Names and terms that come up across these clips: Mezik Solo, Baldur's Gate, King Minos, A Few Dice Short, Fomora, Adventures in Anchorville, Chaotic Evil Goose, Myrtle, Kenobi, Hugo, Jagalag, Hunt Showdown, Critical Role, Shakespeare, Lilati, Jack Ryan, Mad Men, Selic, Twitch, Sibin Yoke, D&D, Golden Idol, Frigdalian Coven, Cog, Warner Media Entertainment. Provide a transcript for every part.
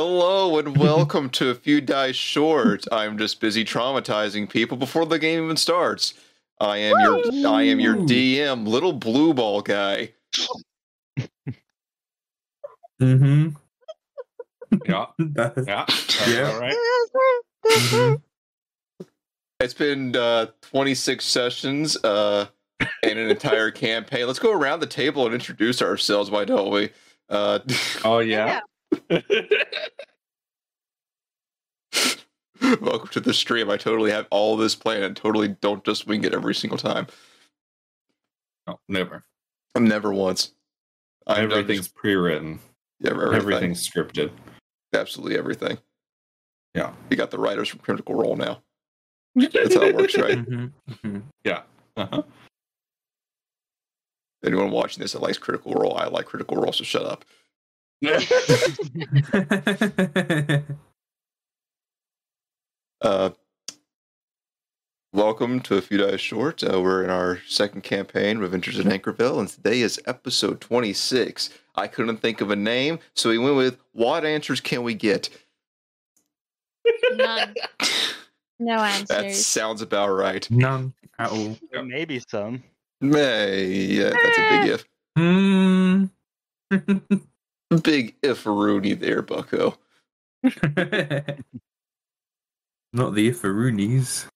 Hello and welcome to A Few Dice Short. I'm just busy traumatizing people before the game even starts. I am your DM, little blue ball guy. Mm-hmm. Yeah. Yeah. Yeah. All right. Mm-hmm. It's been 26 sessions and an entire campaign. Let's go around the table and introduce ourselves. Why don't we? Oh yeah. Welcome to the stream. I totally have all this planned and totally don't just wing it every single time. No, never. Never once. Everything's pre-written. Yeah, everything's scripted. Absolutely everything. Yeah. You got the writers from Critical Role now. That's how it works, right? Mm-hmm. Mm-hmm. Yeah. Uh-huh. Anyone watching this that likes Critical Role, I like Critical Role, so shut up. Welcome to A Few Dice Short. We're in our second campaign, Adventures in Anchorville, and today is episode 26. I couldn't think of a name, so we went with "What answers can we get?" None. No answers. That sounds about right. None at all. Maybe some. May. Yeah, that's a big if. Hmm. Big if-a-rooney there, bucko. Not the if-a-roonies.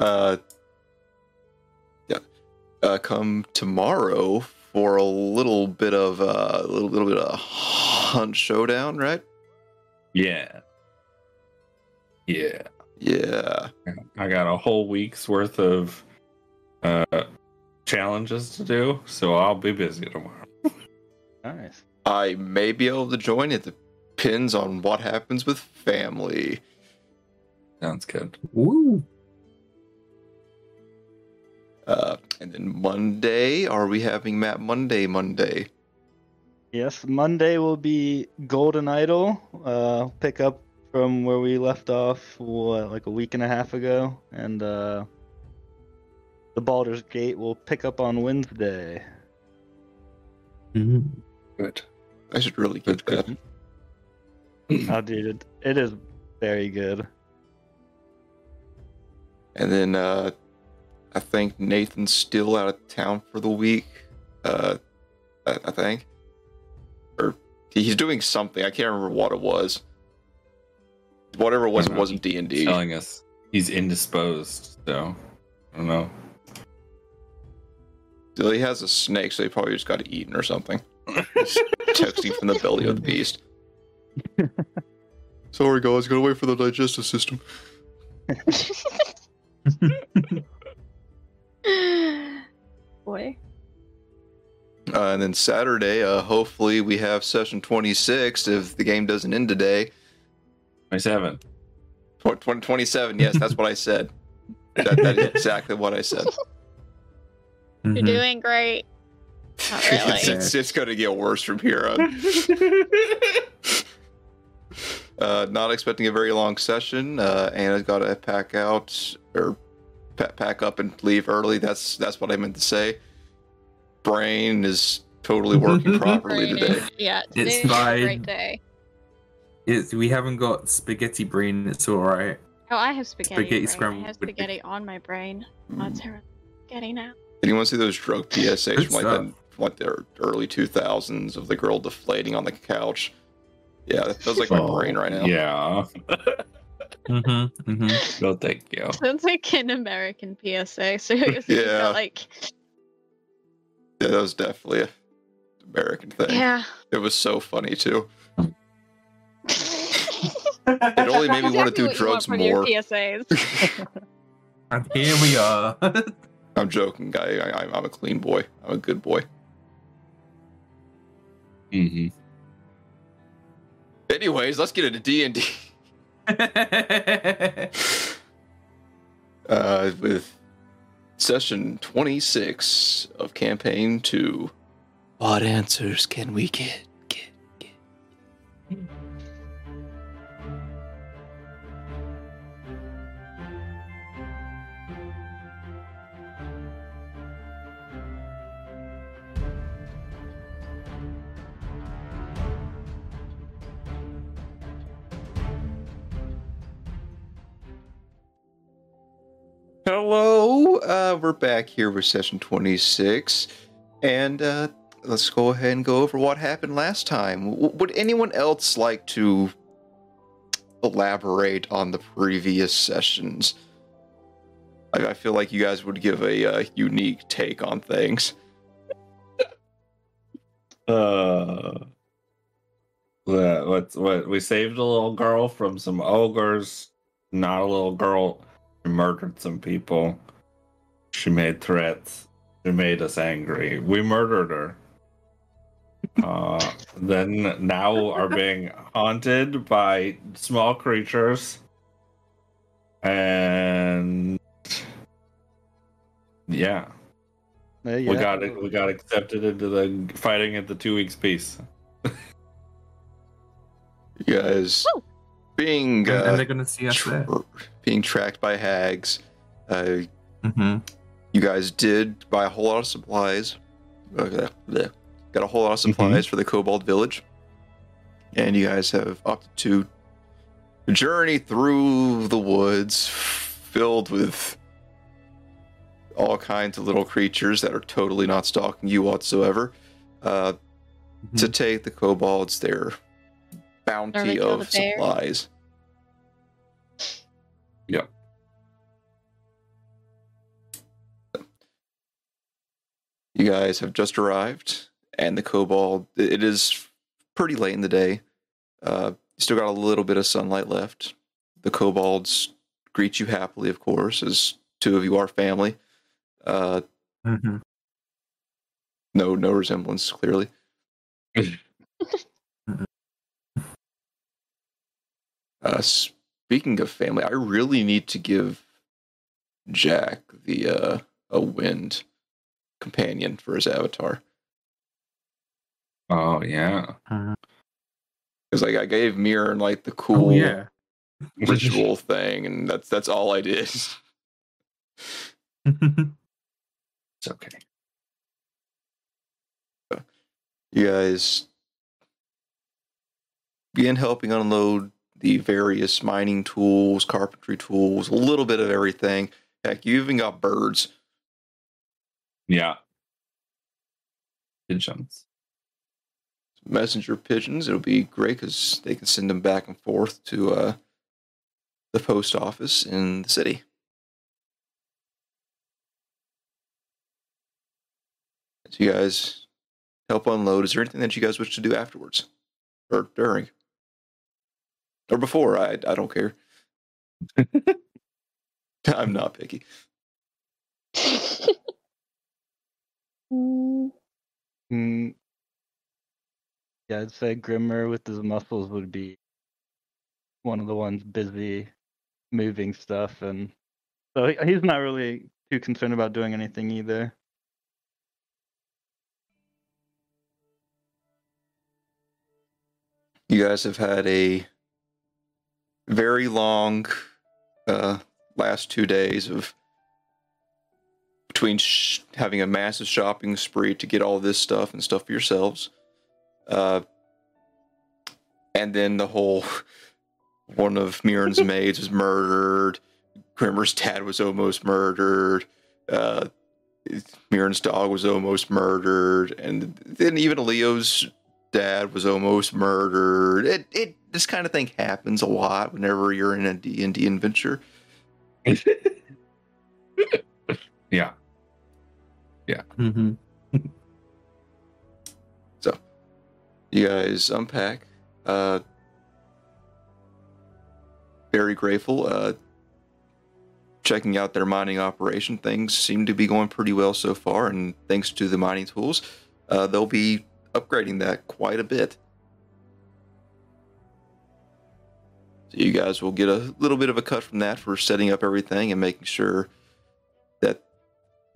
So, yeah. Come tomorrow for a little bit of Hunt Showdown, right? Yeah. Yeah. Yeah. I got a whole week's worth of challenges to do, so I'll be busy tomorrow. Nice. I may be able to join. It depends on what happens with family. Sounds good. Woo. And then Monday, are we having Matt Monday? Yes, Monday will be Golden Idol. Pick up from where we left off, what, like a week and a half ago, and the Baldur's Gate will pick up on Wednesday. Mm-hmm. Good. I should really get that. Oh, dude, it is very good. And then I think Nathan's still out of town for the week. I think, or he's doing something. I can't remember what it was. Whatever it was, it wasn't D&D. Telling us he's indisposed, so I don't know. So he has a snake, so he probably just got eaten or something. Texting from the belly of the beast. Sorry, guys, gotta wait for the digestive system. Boy. And then Saturday, hopefully we have session 26 if the game doesn't end today. 27. 27, yes, that's what I said. That is exactly what I said. You're doing great. Not really. it's going to get worse from here on. Not expecting a very long session. Anna's got to pack up and leave early. That's what I meant to say. Brain is totally working properly today. Yeah, it's fine. Great day. We haven't got spaghetti brain. It's all right. Oh, I have spaghetti scrambled. I have spaghetti on my brain. I'm terrible at spaghetti now. Anyone see those drug PSAs from like the early 2000s of the girl deflating on the couch? Yeah, that feels like my brain right now. Yeah. Mm-hmm, mm-hmm. No, thank you. Sounds like an American PSA. So yeah. Got, like... Yeah, that was definitely an American thing. Yeah. It was so funny too. It only made me want to do drugs more. PSAs. And here we are. I'm joking, guy. I'm a clean boy. I'm a good boy. Mm-hmm. Anyways, let's get into D&D. With session 26 of campaign 2. What answers can we get? Hello, we're back here with session 26, and let's go ahead and go over what happened last time. Would anyone else like to elaborate on the previous sessions? I feel like you guys would give a unique take on things. We saved a little girl from some ogres, not a little girl. Murdered some people. She made threats. She made us angry. We murdered her. Then now are being haunted by small creatures. And yeah. Yeah. We got accepted into the fighting at the 2 weeks peace. You guys being and they're gonna see us there. Being tracked by hags. You guys did buy a whole lot of supplies. Got a whole lot of supplies for the Kobold Village. And you guys have opted to journey through the woods filled with all kinds of little creatures that are totally not stalking you whatsoever to take the kobolds their bounty of supplies. Yeah. You guys have just arrived, and the kobold, it is pretty late in the day. Still got a little bit of sunlight left. The kobolds greet you happily, of course, as two of you are family. No resemblance, clearly. Speaking of family, I really need to give Jack the a wind companion for his avatar. Oh yeah, because like I gave Mirren like the cool ritual thing, and that's all I did. It's okay. You guys begin helping unload the various mining tools, carpentry tools, a little bit of everything. Heck, you even got birds. Yeah. Pigeons. Messenger pigeons. It'll be great because they can send them back and forth to the post office in the city. So you guys help unload. Is there anything that you guys wish to do afterwards? Or during? Or before, I don't care. I'm not picky. Yeah, I'd say Grimmer with his muscles would be one of the ones busy moving stuff, and so he's not really too concerned about doing anything either. You guys have had a very long last 2 days of between having a massive shopping spree to get all this stuff and stuff for yourselves. And then the whole one of Mirren's maids was murdered. Grimmer's dad was almost murdered. Mirren's dog was almost murdered. And then even Leo's dad was almost murdered. This kind of thing happens a lot whenever you're in a D&D adventure. Yeah. Yeah. So, you guys unpack. Very grateful. Checking out their mining operation, things seem to be going pretty well so far, and thanks to the mining tools, they'll be upgrading that quite a bit. So you guys will get a little bit of a cut from that for setting up everything and making sure that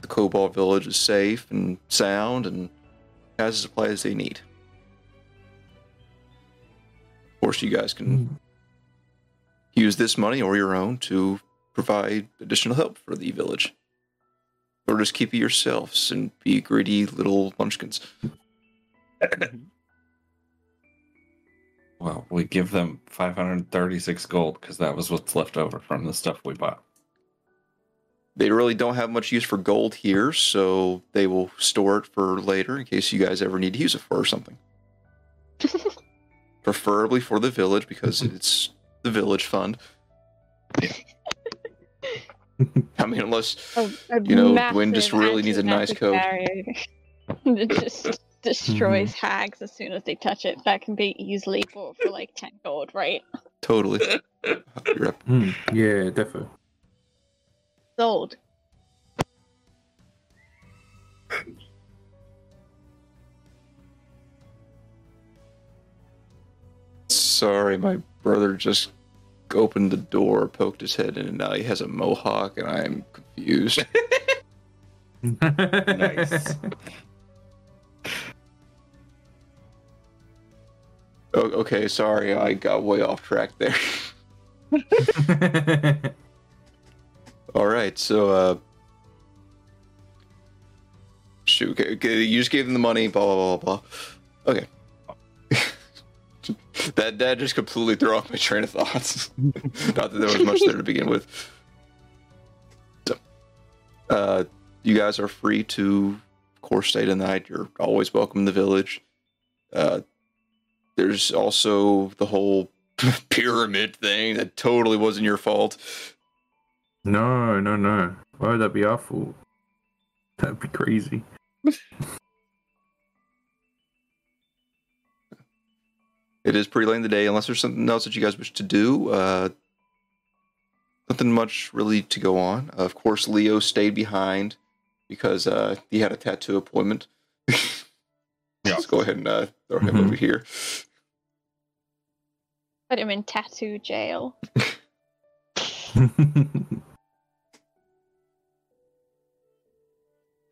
the Kobold Village is safe and sound and has the supplies they need. Of course, you guys can use this money or your own to provide additional help for the village. Or just keep it yourselves and be greedy little munchkins. Well, we give them 536 gold because that was what's left over from the stuff we bought. They really don't have much use for gold here, so they will store it for later in case you guys ever need to use it for something. Preferably for the village, because it's the village fund. Yeah. I mean, unless, you know, Gwyn just really needs a nice coat. It just destroys hags as soon as they touch it. That can be easily bought for like 10 gold, right? Totally. Yeah, definitely. Sold. Sorry, my brother just opened the door, poked his head in, and now he has a mohawk, and I am confused. Nice. Oh, okay, sorry, I got way off track there. All right, so shoot, okay, you just gave them the money, blah blah blah blah. Okay. That just completely threw off my train of thoughts. Not that there was much there to begin with. So, you guys are free to, of course, stay tonight. You're always welcome in the village. There's also the whole pyramid thing that totally wasn't your fault. No, no, no. Why would that be our fault? That'd be crazy. It is pretty late in the day, unless there's something else that you guys wish to do. Nothing much really to go on. Of course, Leo stayed behind because he had a tattoo appointment. Yeah. Let's go ahead and throw him over here. Put him in tattoo jail.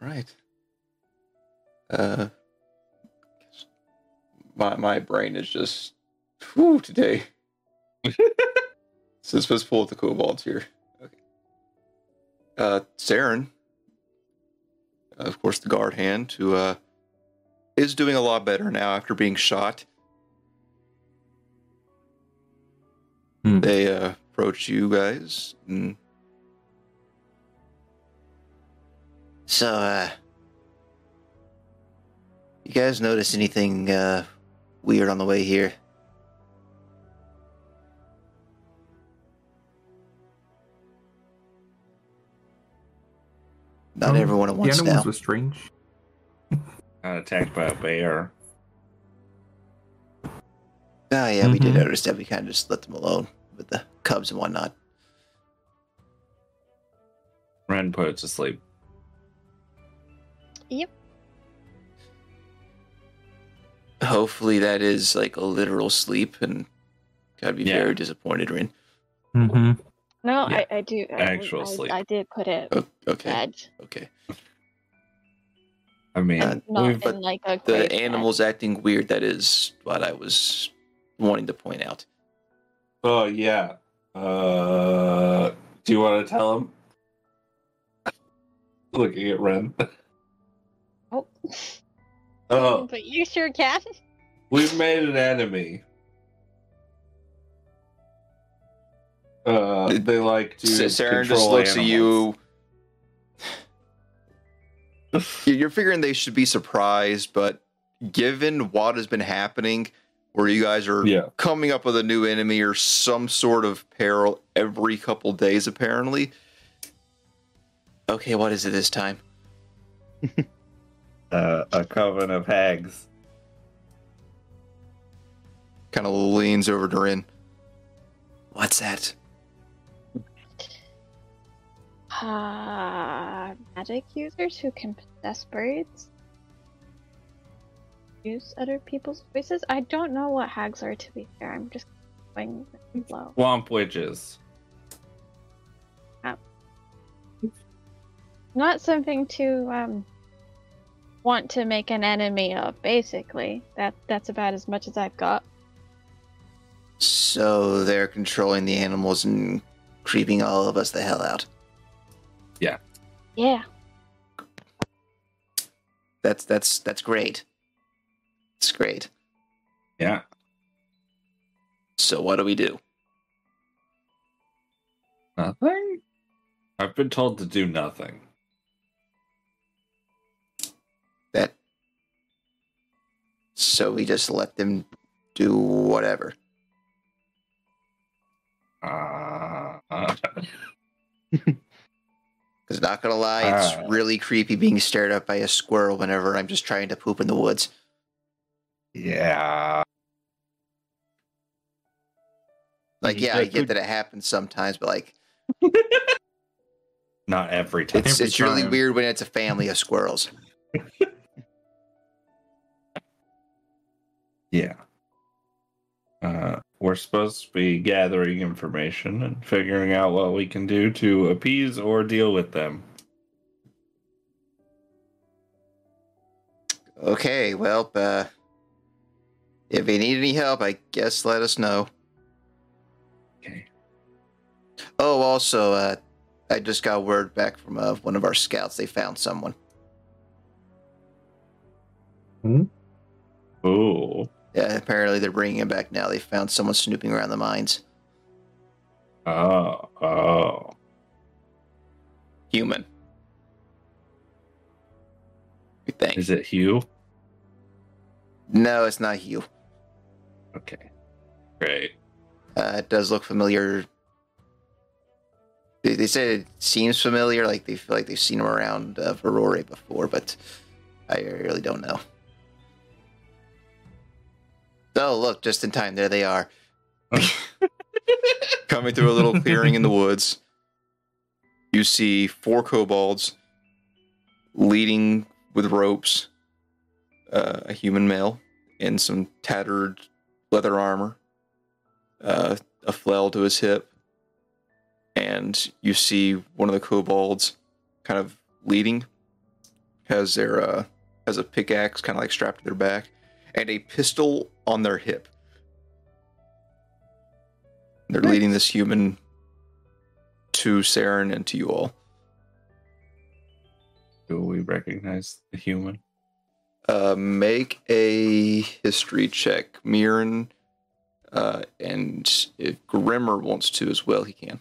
Right. My brain is just whew, today. So let's pull up the kobolds here. Okay. Saren, of course, the guard hand, who is doing a lot better now after being shot. They approach you guys. And... So, you guys notice anything weird on the way here? Not everyone at once now. The animals were strange. Got attacked by a bear. Oh yeah, we did notice that. We kind of just let them alone with the cubs and whatnot. Ren put it to sleep. Yep. Hopefully that is like a literal sleep, and I'd be very disappointed, Rin. No, yeah. I do. Actual sleep. I did put it. Oh, okay. Bed. Okay. I mean, the animals acting weird. That is what I was wanting to point out. Oh yeah. Do you want to tell him? Looking at Ren. Oh. Oh, but you sure can. We've made an enemy. They like to. Saren just looks at you. You're figuring they should be surprised, but given what has been happening, where you guys are coming up with a new enemy or some sort of peril every couple days, apparently. Okay, what is it this time? A coven of hags. Kind of leans over to Rin. What's that? Magic users who can possess birds. Use other people's voices. I don't know what hags are, to be fair. I'm just going low. Swamp witches. Not something to want to make an enemy of, basically. That's about as much as I've got. So they're controlling the animals and creeping all of us the hell out. Yeah. Yeah. That's great. It's great. Yeah. So what do we do? Nothing. I've been told to do nothing. That. So we just let them do whatever. Because not gonna lie, it's really creepy being stared at by a squirrel whenever I'm just trying to poop in the woods. Yeah. Like, yeah, I get that it happens sometimes, but like... Not every time. It's really weird when it's a family of squirrels. Yeah. We're supposed to be gathering information and figuring out what we can do to appease or deal with them. Okay, well, if you need any help, I guess let us know. Okay. Oh, also, I just got word back from one of our scouts. They found someone. Hmm? Ooh. Yeah, apparently they're bringing him back now. They found someone snooping around the mines. Oh. Oh. Human. We think. Is it Hugh? No, it's not Hugh. Okay. Great. It does look familiar. They said it seems familiar, like they feel like they've seen him around Verore before, but I really don't know. Oh, look, just in time. There they are. Coming through a little clearing in the woods. You see four kobolds leading with ropes a human male in some tattered leather armor, a flail to his hip. And you see one of the kobolds kind of leading, has a pickaxe kind of like strapped to their back, and a pistol on their hip. They're leading this human to Saren and to you all. Do we recognize the human? Make a history check, Mirren, and if Grimmer wants to as well, he can.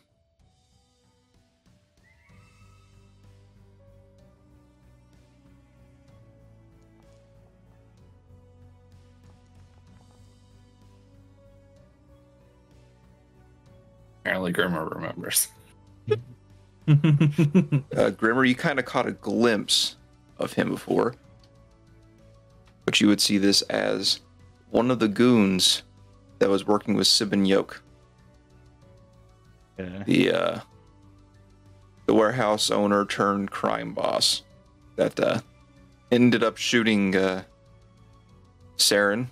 Apparently Grimmer remembers. Grimmer, you kind of caught a glimpse of him before. But you would see this as one of the goons that was working with Sibin Yoke. Yeah. The warehouse owner turned crime boss that ended up shooting Saren.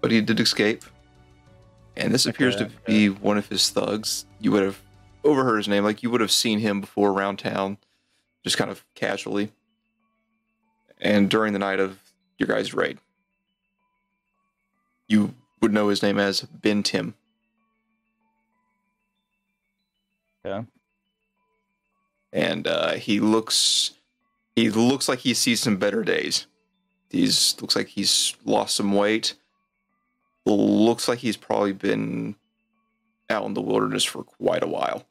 But he did escape. And this appears to be one of his thugs. You would have overheard his name. Like, you would have seen him before around town, just kind of casually. And during the night of your guys' raid, you would know his name as Ben Tim. Yeah. And he looks like he sees some better days. He's looks like he's lost some weight. Looks like he's probably been out in the wilderness for quite a while.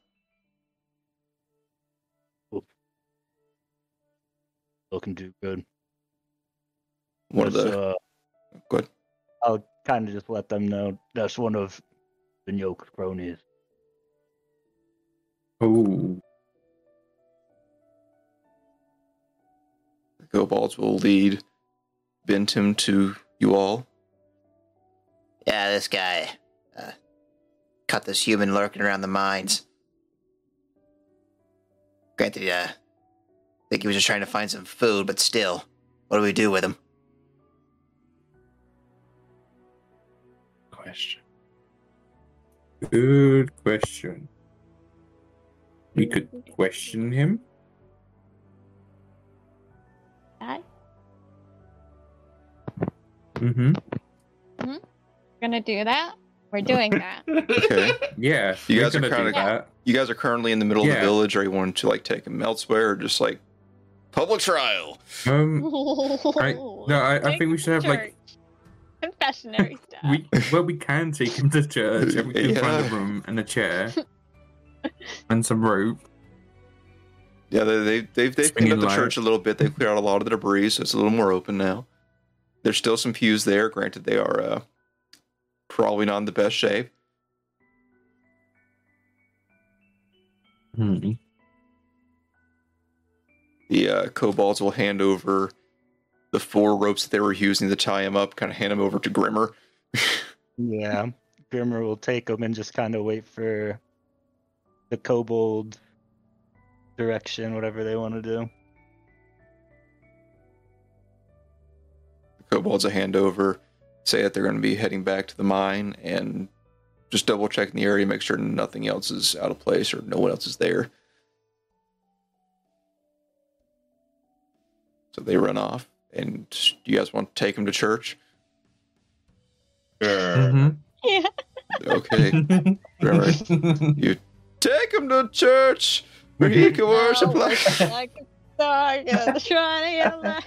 Oof. Looking too good. One that's, of the good. I'll kind of just let them know that's one of the Yoke's cronies. Oh. The kobolds will lead Bentham to you all. Yeah, this guy caught this human lurking around the mines. Granted, I think he was just trying to find some food, but still, what do we do with him? Question. Good question. We could question him. Hi. Mm-hmm. Mm-hmm. Gonna do that. We're doing that. Okay. Yeah. You guys are kind of. You guys are currently in the middle of the village. Are you wanting to like take him elsewhere, or just like public trial? I think we should have like confessionary stuff. Well, we can take him to church. And we can find a room and a chair and some rope. Yeah, they've cleaned up the church a little bit. They've cleared out a lot of the debris, so it's a little more open now. There's still some pews there. Granted, they are probably not in the best shape. Hmm. The kobolds will hand over the four ropes that they were using to tie him up, kind of hand him over to Grimmer. Yeah, Grimmer will take him and just kind of wait for the kobold direction, whatever they want to do. The kobolds will hand over, say that they're going to be heading back to the mine, and just double checking the area, make sure nothing else is out of place or no one else is there. So they run off, and you guys want to take them to church? Mm-hmm. Yeah. Okay. Right. You take them to church. We can worship like a star in the shrine of your life.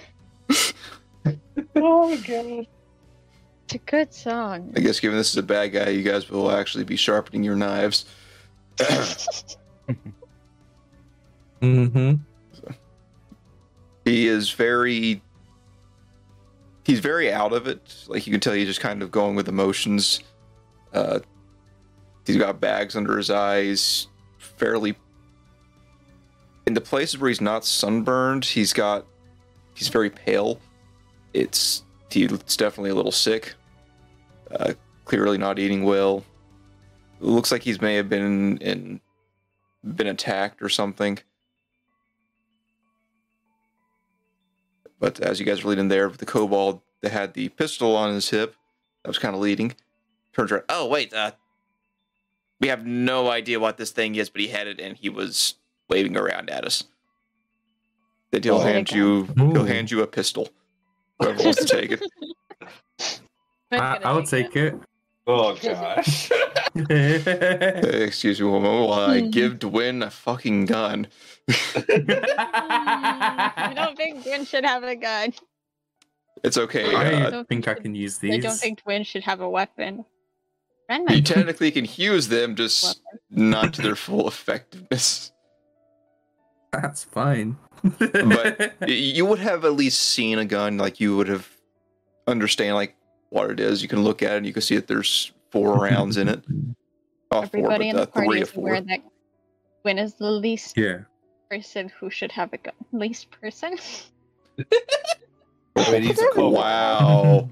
Oh my god, it's a good song. I guess given this is a bad guy, you guys will actually be sharpening your knives. Mm-hmm. He is very, he's very out of it. Like, you can tell he's just kind of going with emotions. He's got bags under his eyes. Fairly, in the places where he's not sunburned, he's very pale. It's definitely a little sick. Clearly not eating well. It looks like he's may have been attacked or something. But as you guys were leading there, the kobold that had the pistol on his hip, that was kind of leading, turns around. Oh, wait. We have no idea what this thing is, but he had it and he was waving around at us. Then he'll hand you a pistol. Whoever wants to take it. I'll take it. Oh, gosh. Hey, excuse me, woman. While I give Dwayne a fucking gun. I don't think Dwayne should have a gun. It's okay. I don't think I can use these. I don't think Dwayne should have a weapon. You technically can use them, just not to their full effectiveness. That's fine. But you would have at least seen a gun. Like, you would have understand like what it is. You can look at it and you can see that there's 4 rounds in it. Everybody in the party is aware that Gwen is the least person who should have a gun. Least person? Wow.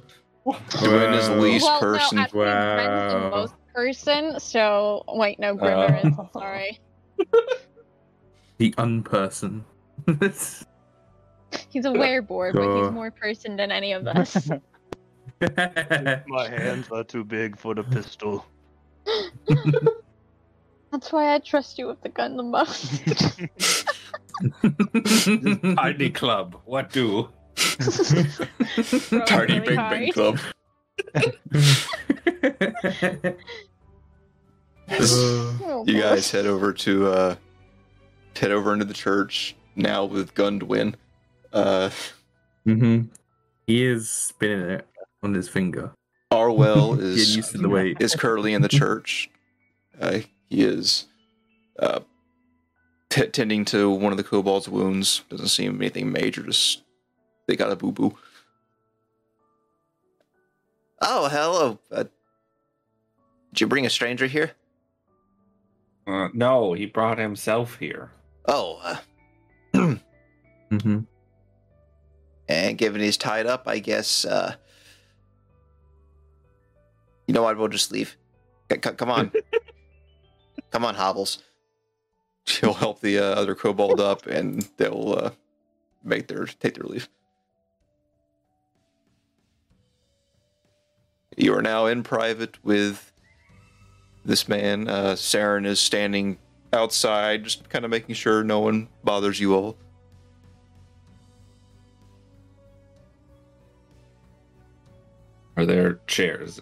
Gwen is the least person. No, Gwen is the most person, so wait, no, Grimmer is. Sorry. The unperson. He's a werebore, but he's more person than any of us. My hands are too big for the pistol. That's why I trust you with the gun the most. Tiny club, what do? Tiny big big club. You guys head over to head over into the church now with Gundwin. He is spinning it on his finger. Arwell is currently in the church. He is tending to one of the kobold's wounds. Doesn't seem anything major. Just they got a boo boo. Oh, hello! Did you bring a stranger here? No, he brought himself here. Oh. And given he's tied up, I guess. You know what? We'll just leave. Come on. Come on, Hobbles. He'll help the other kobold up, and they'll take their leave. You are now in private with this man. Saren is standing outside, just kind of making sure no one bothers you all. Are there chairs?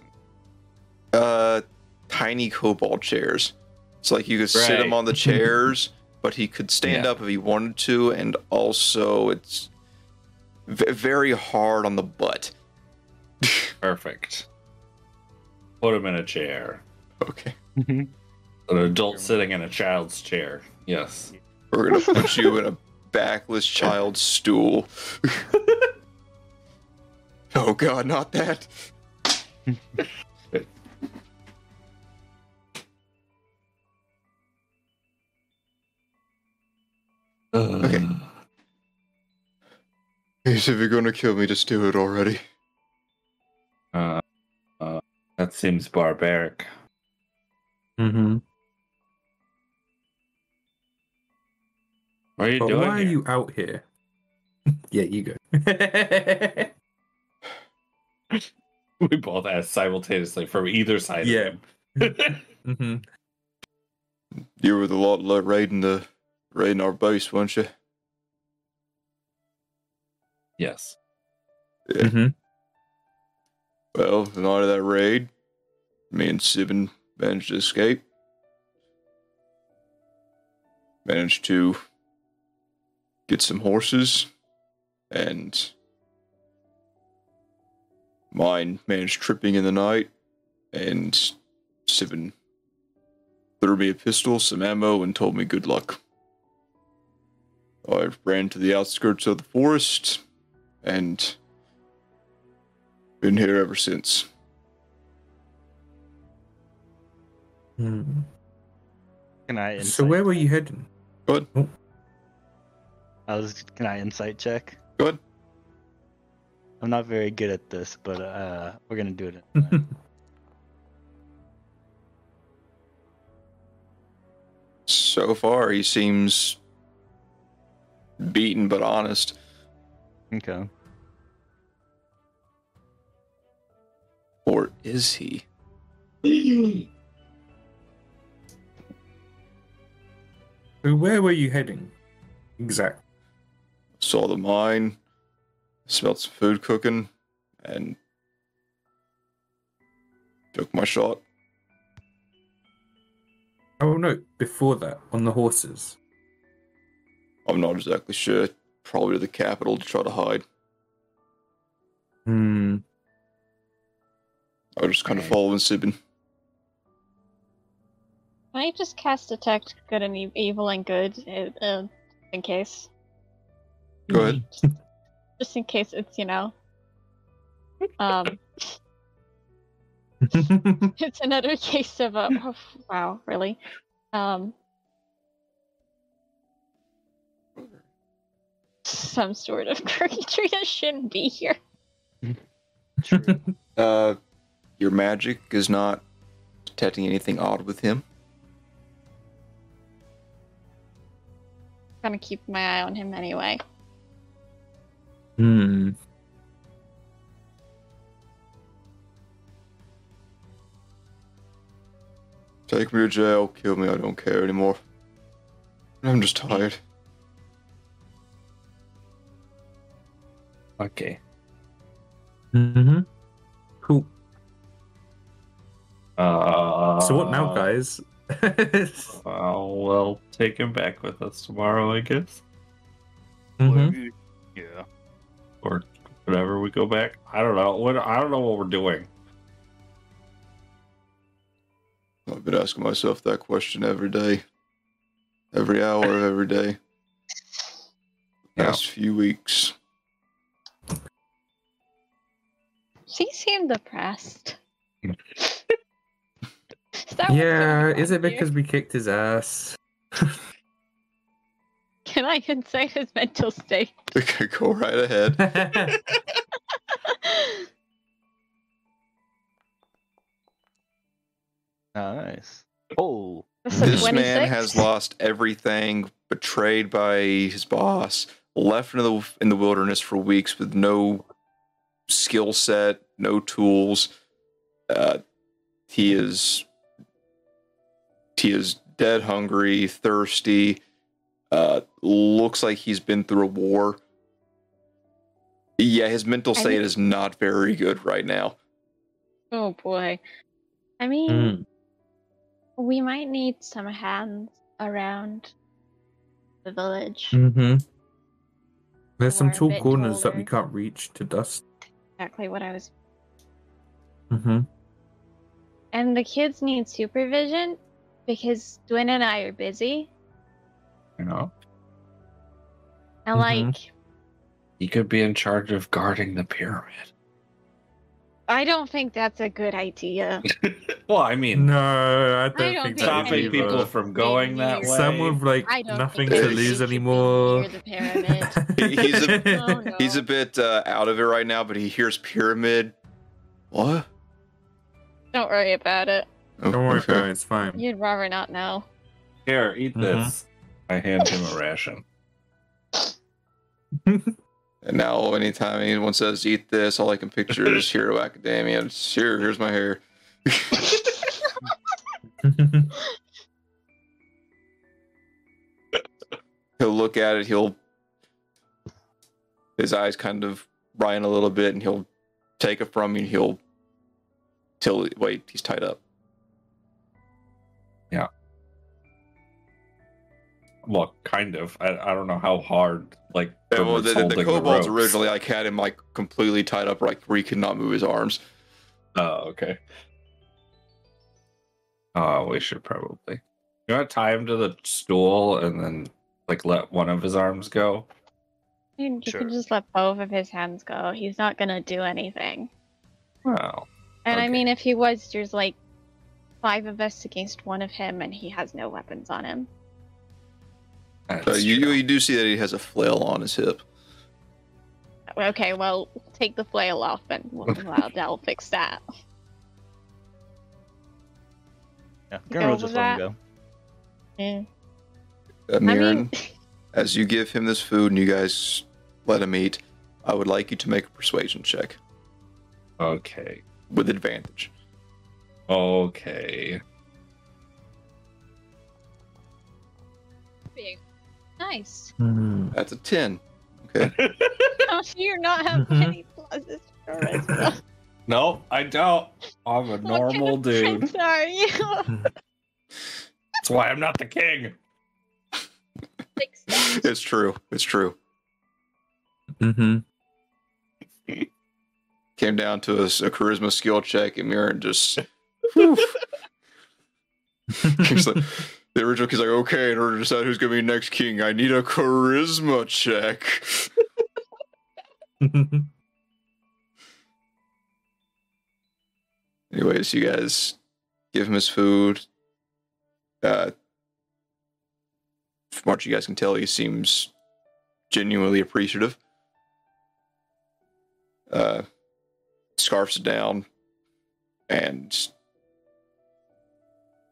Tiny kobold chairs. It's like you could sit him on the chairs, but he could stand up if he wanted to, and also it's very hard on the butt. Perfect. Put him in a chair. Okay. An adult sitting in a child's chair. Yes. We're going to put you in a backless child's stool. Oh god, not that. Okay. If you're going to kill me, just do it already. That seems barbaric. Mm-hmm. What are you doing? Why are you out here? Yeah, you go. We both asked simultaneously from either side of him. Mm-hmm. You were the lot raiding our base, weren't you? Yes. Yeah. Mm-hmm. Well, in light of that raid, me and Sibin managed to escape. Managed to get some horses, and mine managed tripping in the night, and Sibin threw me a pistol, some ammo, and told me good luck. I ran to the outskirts of the forest, and been here ever since. Hmm. Can I insight? So where were you heading? Good. Oh. Can I insight check? Good. I'm not very good at this, but we're gonna do it anyway. So far, he seems beaten but honest. Okay. Or is he? So where were you heading? Exactly. Saw the mine, smelled some food cooking, and took my shot. Oh no, before that, on the horses. I'm not exactly sure. Probably to the capital to try to hide. Hmm. I was just kind of following Sibin. Can I just cast Detect Good and Evil and Good in case? Go ahead. Just in case it's, you know. It's another case of a. Oh, wow, really? Some sort of creature that shouldn't be here. True. Your magic is not detecting anything odd with him. I'm gonna keep my eye on him anyway. Hmm. Take me to jail, kill me, I don't care anymore. I'm just tired. Okay. Mm-hmm. Cool. So what now, guys? We'll take him back with us tomorrow, I guess. Mm-hmm. Yeah. Or whenever we go back. I don't know. I don't know what we're doing. I've been asking myself that question every day. Every hour of every day. Last few weeks. She seemed depressed. Yeah, is it because we kicked his ass? Can I insight his mental state? Okay, go right ahead. Nice. Oh, this man has lost everything, betrayed by his boss, left in the wilderness for weeks with no skill set, no tools. He is dead hungry, thirsty. Looks like he's been through a war. Yeah, his mental state is not very good right now. Oh boy. I mean, we might need some hands around the village. Mm-hmm. There's some tall corners that we can't reach to dust. Exactly what I was. Mm-hmm. And the kids need supervision. Because Dwayne and I are busy. You know? And like... He could be in charge of guarding the pyramid. I don't think that's a good idea. Well, I mean... No, I don't think stopping people from going that way. Someone with like nothing to lose anymore. Near the pyramid. He's a bit out of it right now, but he hears pyramid. What? Don't worry about it. Don't worry about it, it's fine. You'd rather not know. Here, eat this. I hand him a ration. And now anytime anyone says eat this, all I can picture is Hero Academia. Here's my hair. He'll look at it, his eyes kind of brighten a little bit, and he'll take it from you and wait, he's tied up. Yeah. Well, kind of. I don't know how hard, like... Yeah, well, the kobolds originally, like, had him, like, completely tied up, like, where he could not move his arms. Oh, okay. Oh, we should probably... You want to tie him to the stool and then, like, let one of his arms go? You can just let both of his hands go. He's not gonna do anything. Well... And, okay. I mean, if he was, there's, like, 5 of us against 1 of him, and he has no weapons on him. You do see that he has a flail on his hip. Okay, well, take the flail off, and that'll fix that. Yeah, Garen just let him go. Yeah. As you give him this food and you guys let him eat, I would like you to make a persuasion check. Okay. With advantage. Okay. Nice. That's a 10. Okay. No, you're not having any pluses for us. No, I don't. I'm a normal dude. Sorry. That's why I'm not the king. It's true. It's true. Came down to a charisma skill check, and Mirren just. The original king's like, okay, in order to decide who's going to be next king, I need a charisma check. Anyways, you guys give him his food. From what you guys can tell, he seems genuinely appreciative. Scarfs it down, and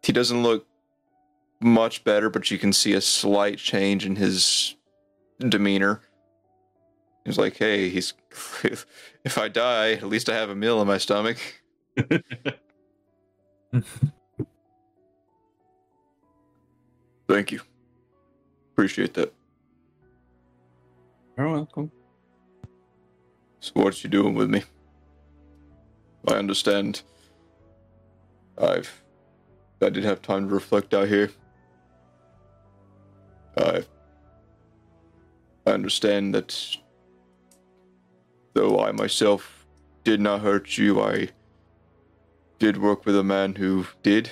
he doesn't look much better, but you can see a slight change in his demeanor. He's like, hey, if I die, at least I have a meal in my stomach. Thank you. Appreciate that. You're welcome. So what you doing with me? I understand. I didn't have time to reflect out here. I understand that though I myself did not hurt you, I did work with a man who did.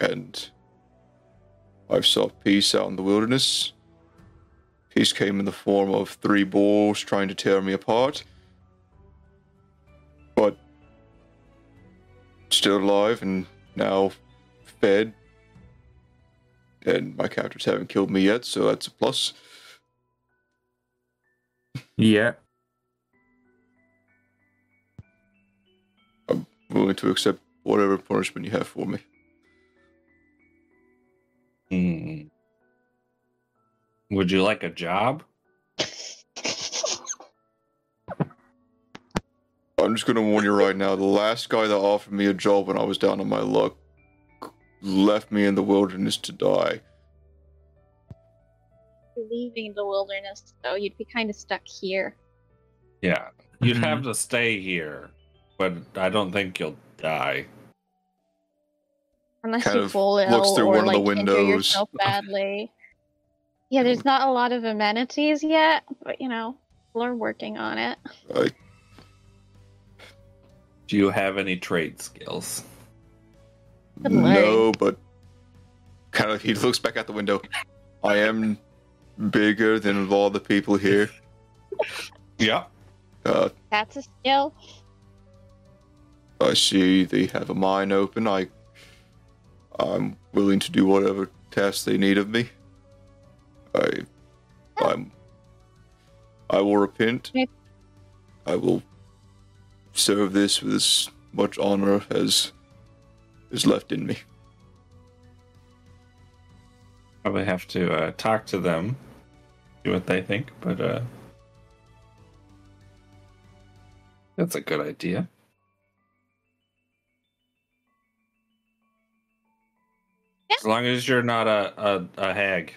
And I've sought peace out in the wilderness. Peace came in the form of 3 bulls trying to tear me apart. But still alive and now fed. And my captors haven't killed me yet, so that's a plus. Yeah. I'm willing to accept whatever punishment you have for me. Would you like a job? I'm just going to warn you right now, the last guy that offered me a job when I was down on my luck left me in the wilderness to die. Leaving the wilderness, though, you'd be kind of stuck here. Yeah, you'd have to stay here, but I don't think you'll die. Unless kind you fall ill looks through or, one like, of the windows. Injure yourself badly. Yeah, there's not a lot of amenities yet, but, you know, we're working on it. Do you have any trade skills? No, but kind of he looks back out the window. I am bigger than all the people here. Yeah. That's a skill. I see they have a mine open. I'm willing to do whatever tasks they need of me. I will repent. I will serve this with as much honor as is left in me. Probably have to talk to them, see what they think, but that's a good idea. Yeah. As long as you're not a hag.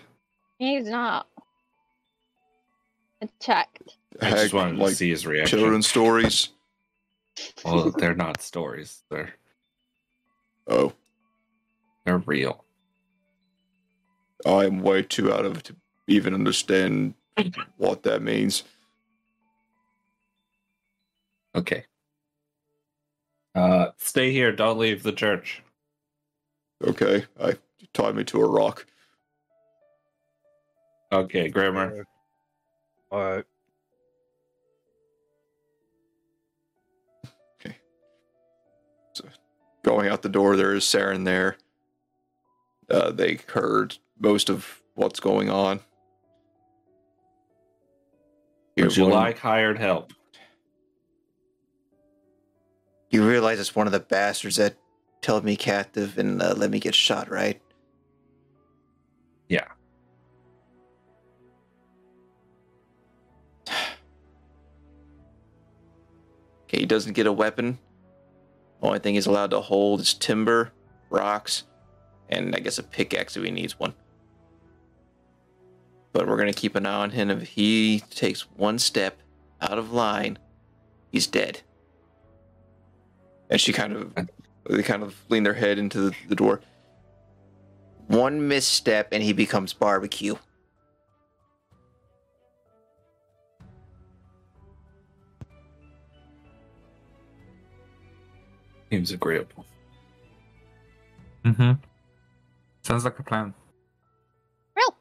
He's not. I checked. I just wanted to see his reaction. Children's stories. Well, they're not stories. They're they're real. I am way too out of it to even understand what that means. Okay. Stay here. Don't leave the church. Okay. I tied me to a rock. Okay, grammar. Alright. Okay. So going out the door, there is Saren there. They heard most of what's going on. Would you like hired help? You realize it's one of the bastards that held me captive and let me get shot, right? Yeah. Okay, he doesn't get a weapon. Only thing he's allowed to hold is timber, rocks, and I guess a pickaxe if he needs one. But we're going to keep an eye on him. If he takes one step out of line, he's dead. And she kind of lean their head into the door. One misstep and he becomes barbecue. Seems agreeable. Mm-hmm. Sounds like a plan. Real.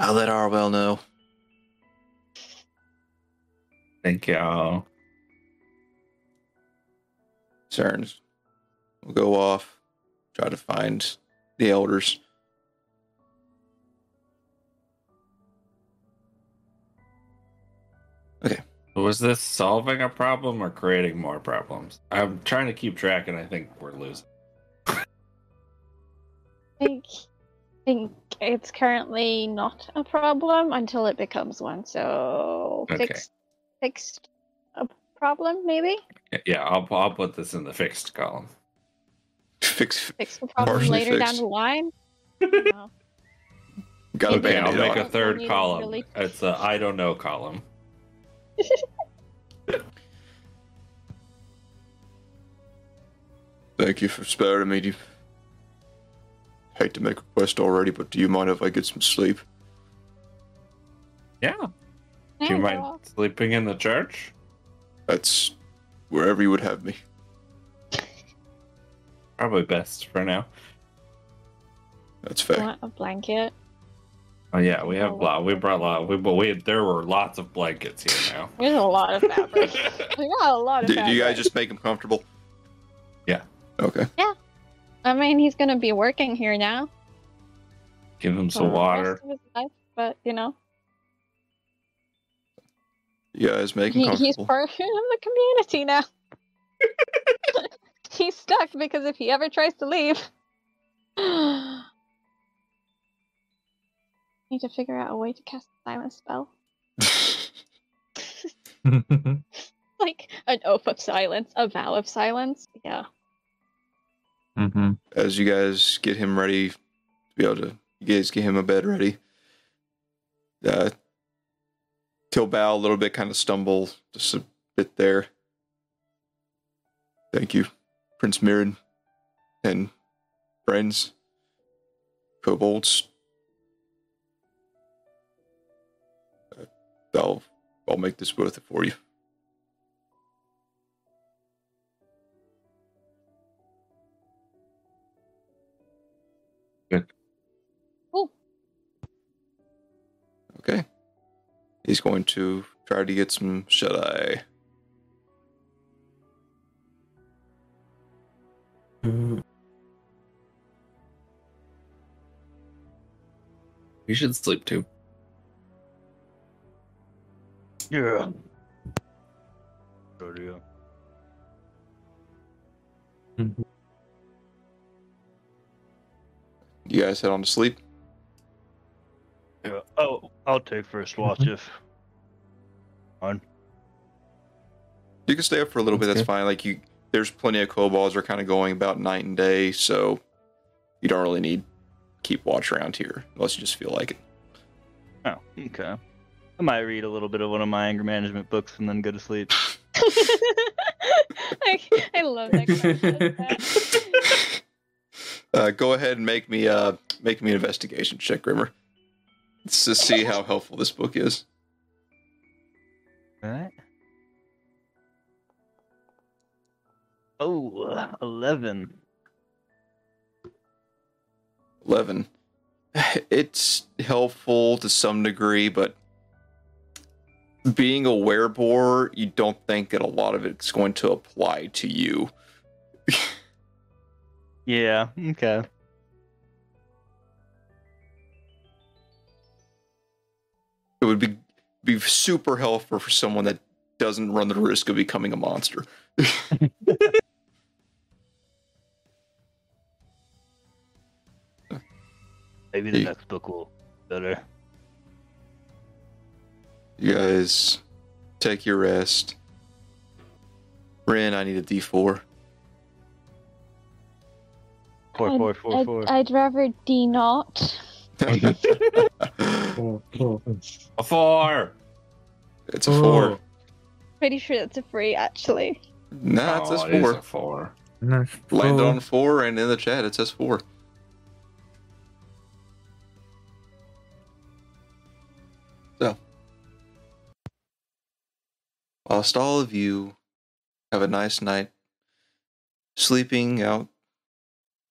I'll let Arwell know. Thank y'all. Cerns. We'll go off. Try to find the elders. Okay. Was this solving a problem or creating more problems? I'm trying to keep track, and I think we're losing. I think it's currently not a problem until it becomes one. So okay. Fixed a problem, maybe. Yeah, I'll put this in the fixed column. Fix the problem later fixed. Down the line. No. Got okay, I'll make a third column. Really... It's a I don't know column. Thank you for sparing me. I hate to make a request already, but do you mind if I get some sleep? Yeah. Do you mind sleeping in the church? That's wherever you would have me. Probably best for now. That's fair. Want a blanket? Oh yeah, we have a lot. We brought a lot. There were lots of blankets here now. There's a lot of fabric. We got a lot of fabric. Do you guys just make him comfortable? Yeah. Okay. Yeah. I mean, he's gonna be working here now. Give him some water. His life, but you know. Yeah, he's making comfortable. He's part of the community now. He's stuck because if he ever tries to leave, need to figure out a way to cast a silent spell. Like an oath of silence, a vow of silence. Yeah. Mm-hmm. As you guys get him ready, get him a bed ready. Tilbao a little bit, kind of stumble just a bit there. Thank you, Prince Mirren and friends, kobolds. I'll make this worth it for you. he's going to try to get some shut-eye. You should sleep too. Yeah. Go to you. Mm-hmm. You guys head on to sleep? Yeah. Oh, I'll take first watch if. Fine. You can stay up for a little bit. That's fine. Like you, there's plenty of kobolds are kind of going about night and day, so you don't really need keep watch around here unless you just feel like it. Oh, okay. I might read a little bit of one of my anger management books and then go to sleep. I love that concept. Go ahead and make me an investigation check, Grimmer. Let's just see how helpful this book is. All right. Oh, 11. 11. It's helpful to some degree, but being a werebore, you don't think that a lot of it's going to apply to you. Yeah, okay. It would be super helpful for someone that doesn't run the risk of becoming a monster. Maybe the next book will be better. You guys take your rest. Ren, I need a D4. Four. I'd rather D not. A 4! It's a 4. Pretty sure that's a 3, actually. Nah, it says 4. It is a 4. Landed on 4, and in the chat it says 4. So, whilst all of you have a nice night sleeping out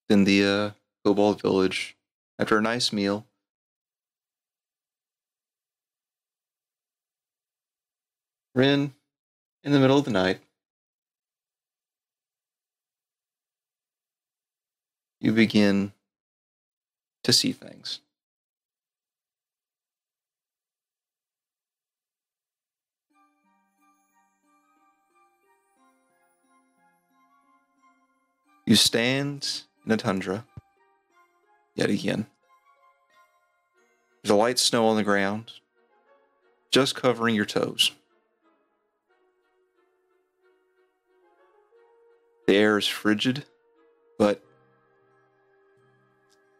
in the Kobold Village after a nice meal, Rin, in the middle of the night, you begin to see things. You stand in a tundra, yet again. There's a light snow on the ground, just covering your toes. The air is frigid, but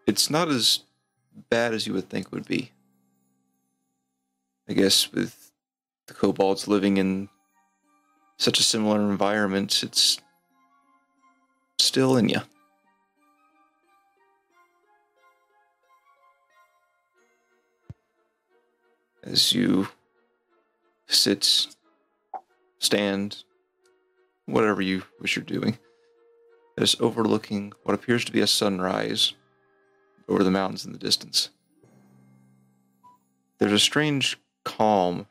it's not as bad as you would think it would be. I guess with the kobolds living in such a similar environment, it's still in you. As you sit, stand, whatever you wish you're doing, that is overlooking what appears to be a sunrise over the mountains in the distance. There's a strange calm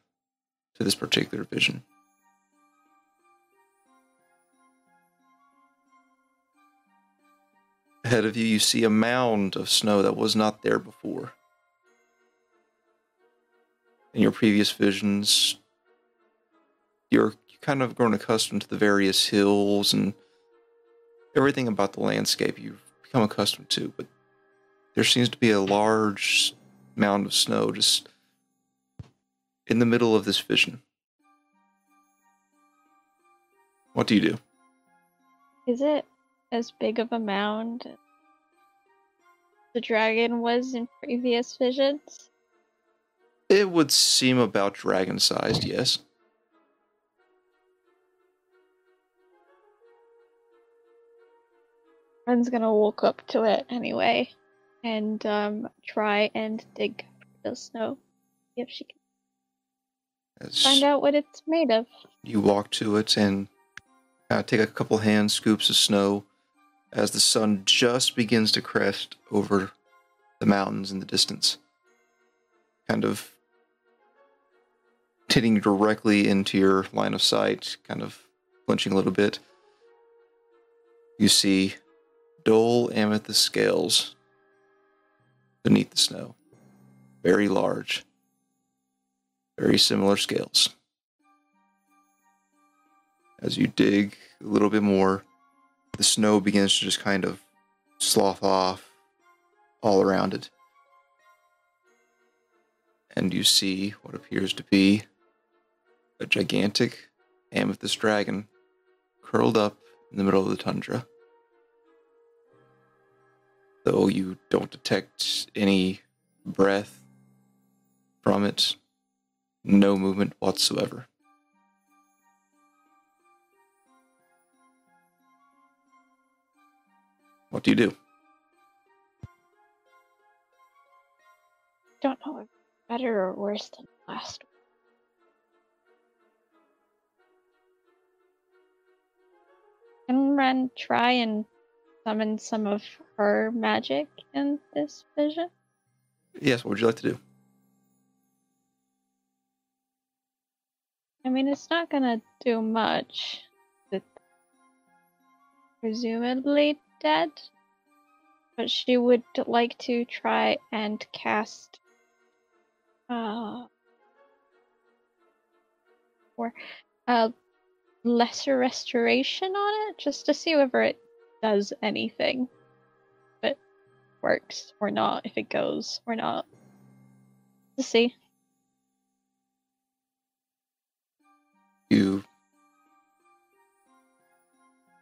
to this particular vision. Ahead of you, you see a mound of snow that was not there before. In your previous visions, you're kind of grown accustomed to the various hills and everything about the landscape you've become accustomed to, but there seems to be a large mound of snow just in the middle of this vision. What do you do? Is it as big of a mound as the dragon was in previous visions? It would seem about dragon-sized, yes. Ren's gonna walk up to it anyway, and try and dig the snow, see if she can find out what it's made of. You walk to it and take a couple hand scoops of snow as the sun just begins to crest over the mountains in the distance. Kind of hitting directly into your line of sight, kind of flinching a little bit. You see dull amethyst scales beneath the snow. Very large. Very similar scales. As you dig a little bit more, the snow begins to just kind of slough off all around it. And you see what appears to be a gigantic amethyst dragon curled up in the middle of the tundra. Though you don't detect any breath from it, no movement whatsoever. What do you do? Don't know if better or worse than the last one. Can Ren try and summon some of her magic in this vision? Yes, what would you like to do? I mean, it's not gonna do much. It's presumably dead. But she would like to try and cast... lesser restoration on it, just to see whether it does anything. If it works or not, if it goes or not. To see. You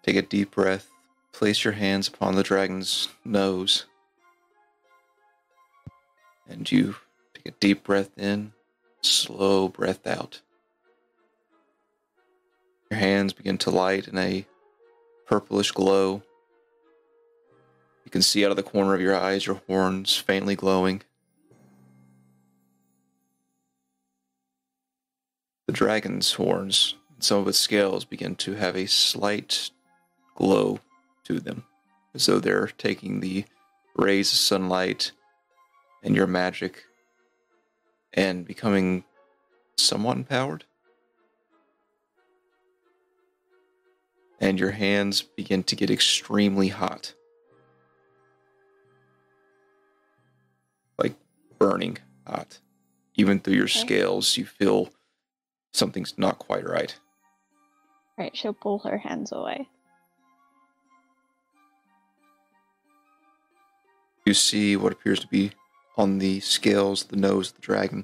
take a deep breath, place your hands upon the dragon's nose, and you take a deep breath in, slow breath out. Your hands begin to light in a purplish glow. You can see out of the corner of your eyes your horns faintly glowing. The dragon's horns and some of its scales begin to have a slight glow to them, as though they're taking the rays of sunlight and your magic and becoming somewhat empowered. And your hands begin to get extremely hot. Like burning hot. Even through your scales, you feel something's not quite right. Right, she'll pull her hands away. You see what appears to be on the scales of the nose of the dragon.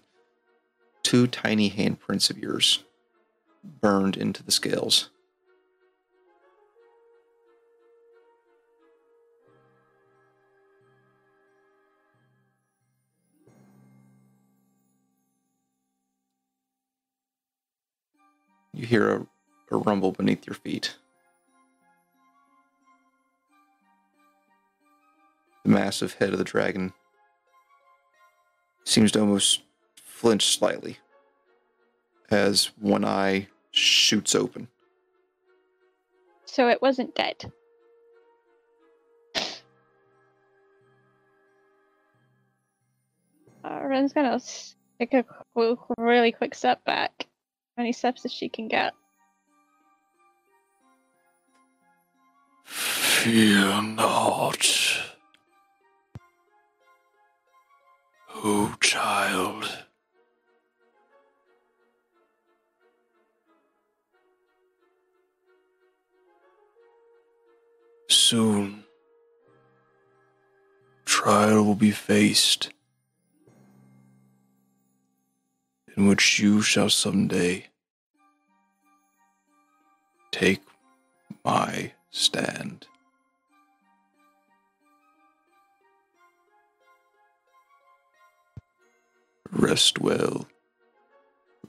Two tiny handprints of yours burned into the scales. You hear a rumble beneath your feet. The massive head of the dragon seems to almost flinch slightly as one eye shoots open. So it wasn't dead. Ren's gonna take a really quick step back. Any steps that she can get. Fear not, O child. Soon, trial will be faced, in which you shall someday take my stand. Rest well,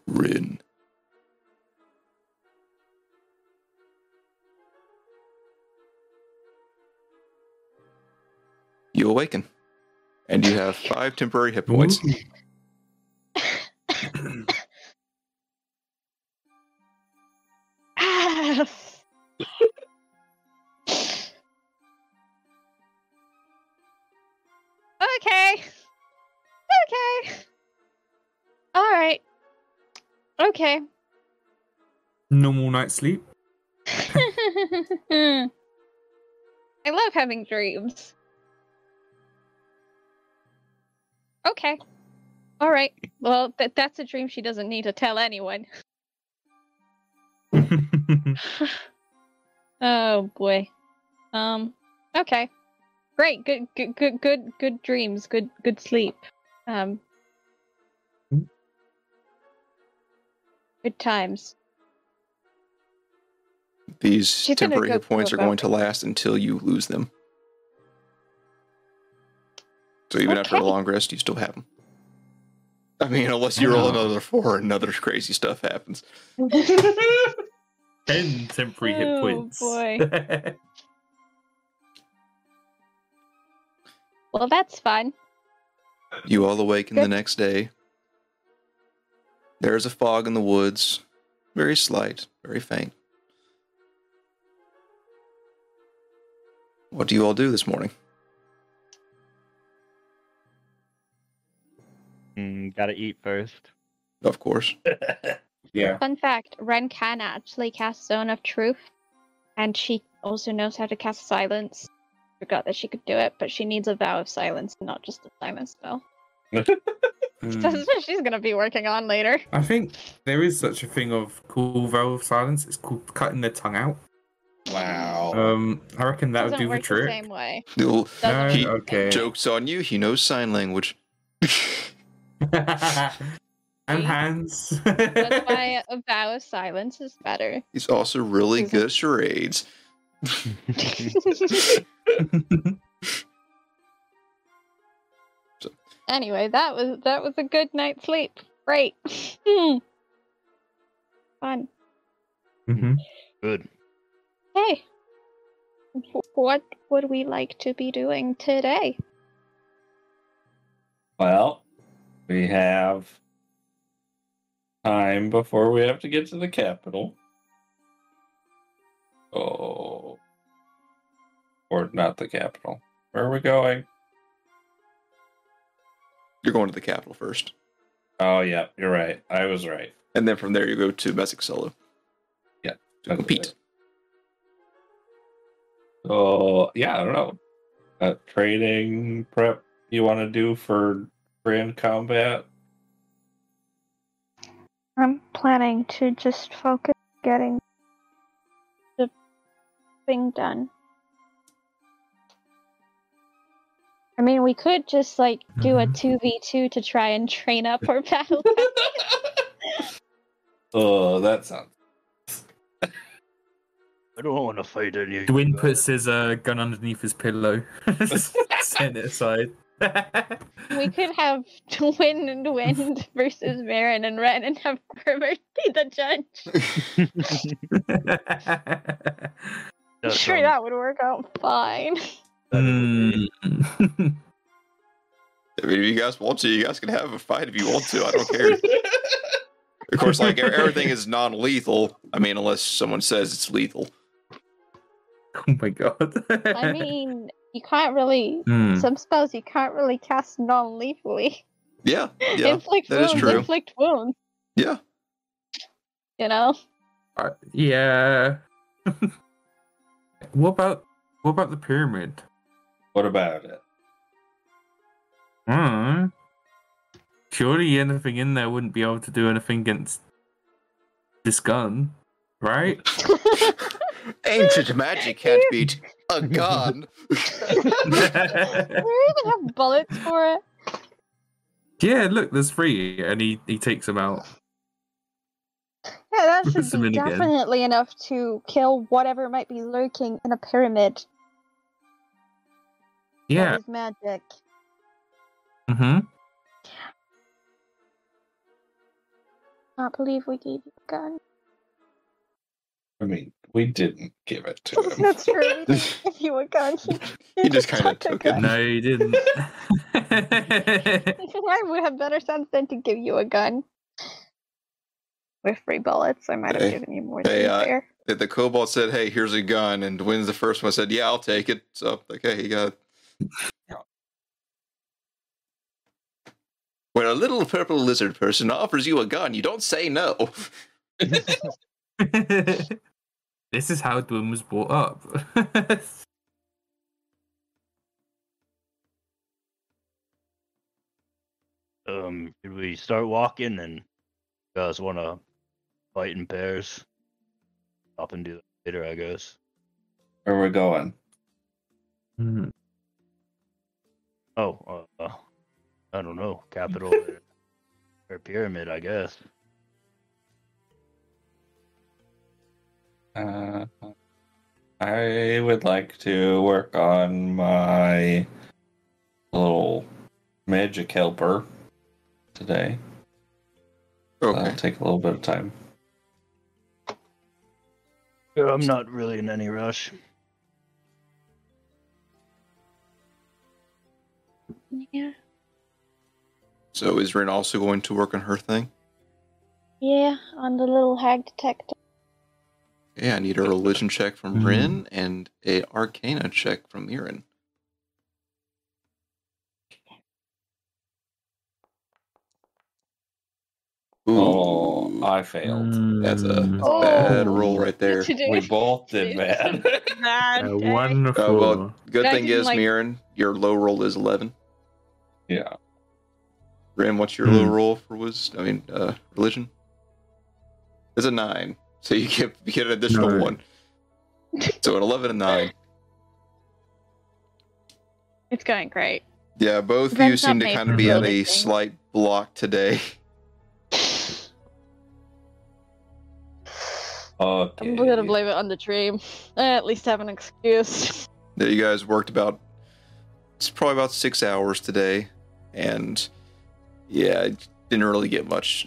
Rin. You awaken, and you have 5 temporary hit points. Okay. All right. Okay. Normal night's sleep. I love having dreams. Okay. All right. Well, that's a dream she doesn't need to tell anyone. Oh boy. Okay. Great. Good dreams. Good sleep. Good times. These temporary hit points are going to last until you lose them. So even after a long rest, you still have them. I mean, unless you roll another 4 and other crazy stuff happens. 10 temporary hit points. Oh, boy. Well, that's fun. You all awaken the next day. There's a fog in the woods. Very slight, very faint. What do you all do this morning? Gotta eat first. Of course. Yeah. Fun fact, Ren can actually cast Zone of Truth, and she also knows how to cast Silence. Forgot that she could do it, but she needs a vow of silence, not just a silence spell. That's what she's gonna be working on later. I think there is such a thing of cool vow of silence. It's called cutting their tongue out. Wow. I reckon that would do the trick. Same way. No, he jokes on you. He knows sign language. And hands. That's why a vow of silence is better. He's also really good at charades. So. Anyway, that was a good night's sleep. Great. Fun. Mm-hmm. Good. Hey, what would we like to be doing today? Well, we have time before we have to get to the capital. Oh, or not the capital. Where are we going? You're going to the capital first. Oh, yeah, you're right. I was right. And then from there, you go to Mezik Solo. Yeah. To compete. So, yeah, I don't know. Training prep you want to do for grand combat? I'm planning to just focus getting the thing done. I mean, we could just, like, do a 2v2 to try and train up our battle. Oh, that sounds... I don't want to fight any. Dwin puts his gun underneath his pillow. Send it aside. We could have Dwin and Dwin versus Marin and Ren and have Grimmer be the judge. I'm sure that would work out fine. I mean, if you guys want to, you guys can have a fight if you want to. I don't care. Of course, like, everything is non-lethal. I mean, unless someone says it's lethal. Oh my god. I mean, you can't really... Some spells you can't really cast non-lethally. Yeah. Inflict wounds. Yeah. You know? Yeah. What about the pyramid? What about it? Surely anything in there wouldn't be able to do anything against this gun, right? Ancient magic can't beat a gun. Do we even have bullets for it? Yeah, look, there's 3, and he takes them out. Yeah, that should be definitely enough to kill whatever might be lurking in a pyramid. Yeah. That is magic. Mm-hmm. I can't believe we gave you a gun. I mean, we didn't give it to him. That's true. We didn't give you a gun. He just kind of took it. No, he didn't. I would have better sense than to give you a gun. With 3 bullets, I might have given you more than there. The kobold said, hey, here's a gun, and Dwayne's the first one said, yeah, I'll take it. So, okay, he got it. When a little purple lizard person offers you a gun, you don't say no. This is how Doom was brought up. Should we start walking, and you guys want to fight in pairs? Stop and do that later, I guess. Where we're going? Mm-hmm. Oh, I don't know. Capital or pyramid, I guess. I would like to work on my little magic helper today. Okay. That'll take a little bit of time. I'm not really in any rush. Yeah. So is Rin also going to work on her thing? Yeah, on the little hag detector. Yeah, I need a religion check from Rin and a arcana check from Mirin. Ooh. Oh, I failed. That's a bad roll right there. We both did bad. Wonderful. Well, good thing is, like... Mirin, your low roll is 11. Yeah. Rim, what's your low roll for wisdom? I mean, religion? It's a 9, so you get an additional 1. So an 11 and 9. It's going great. Yeah, both of you seem to kind of be at a slight block today. Okay. I'm going to blame it on the dream. I at least have an excuse. Yeah, you guys worked about, it's probably about 6 hours today, and... yeah, I didn't really get much.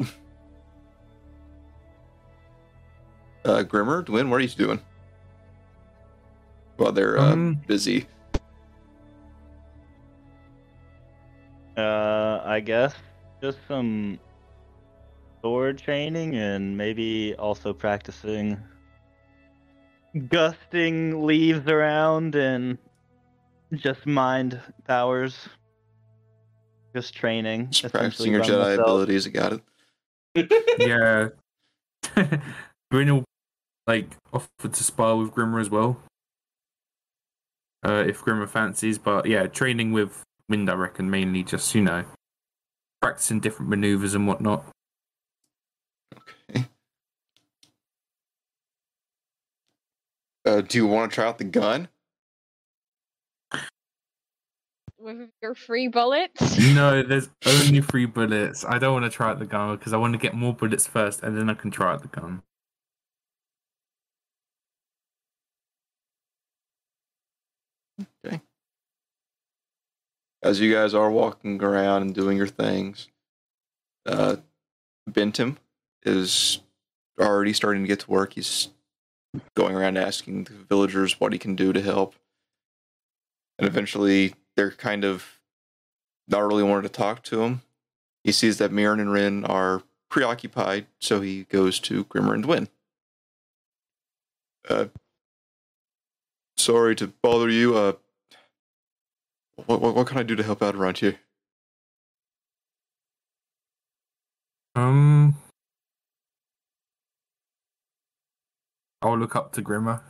Grimmer, Dwin, what are you doing? Well, they're busy. I guess just some sword training and maybe also practicing gusting leaves around and just mind powers. Just training. Just practicing your Jedi abilities, you got it. Yeah. Brynil, offered to spar with Grimmer as well. If Grimmer fancies, but yeah, training with Wind, I reckon, mainly just, practicing different maneuvers and whatnot. Okay. Do you want to try out the gun? With your free bullets? No, there's only 3 bullets. I don't want to try out the gun because I want to get more bullets first and then I can try out the gun. Okay. As you guys are walking around and doing your things, Bentham is already starting to get to work. He's going around asking the villagers what he can do to help. And eventually... they're kind of not really wanting to talk to him. He sees that Mirin and Rin are preoccupied, so he goes to Grimmer and Dwin. Sorry to bother you. What can I do to help out around here? I'll look up to Grimmer.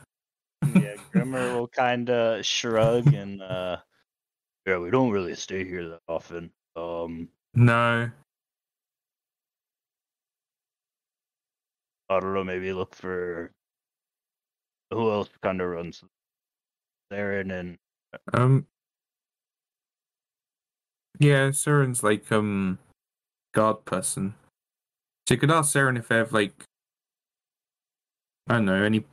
Yeah, Grimmer will kind of shrug and... yeah, we don't really stay here that often. No. I don't know, maybe look for... who else kind of runs? Saren and... Yeah, Saren's guard person. So you could ask Saren if they have, I don't know, any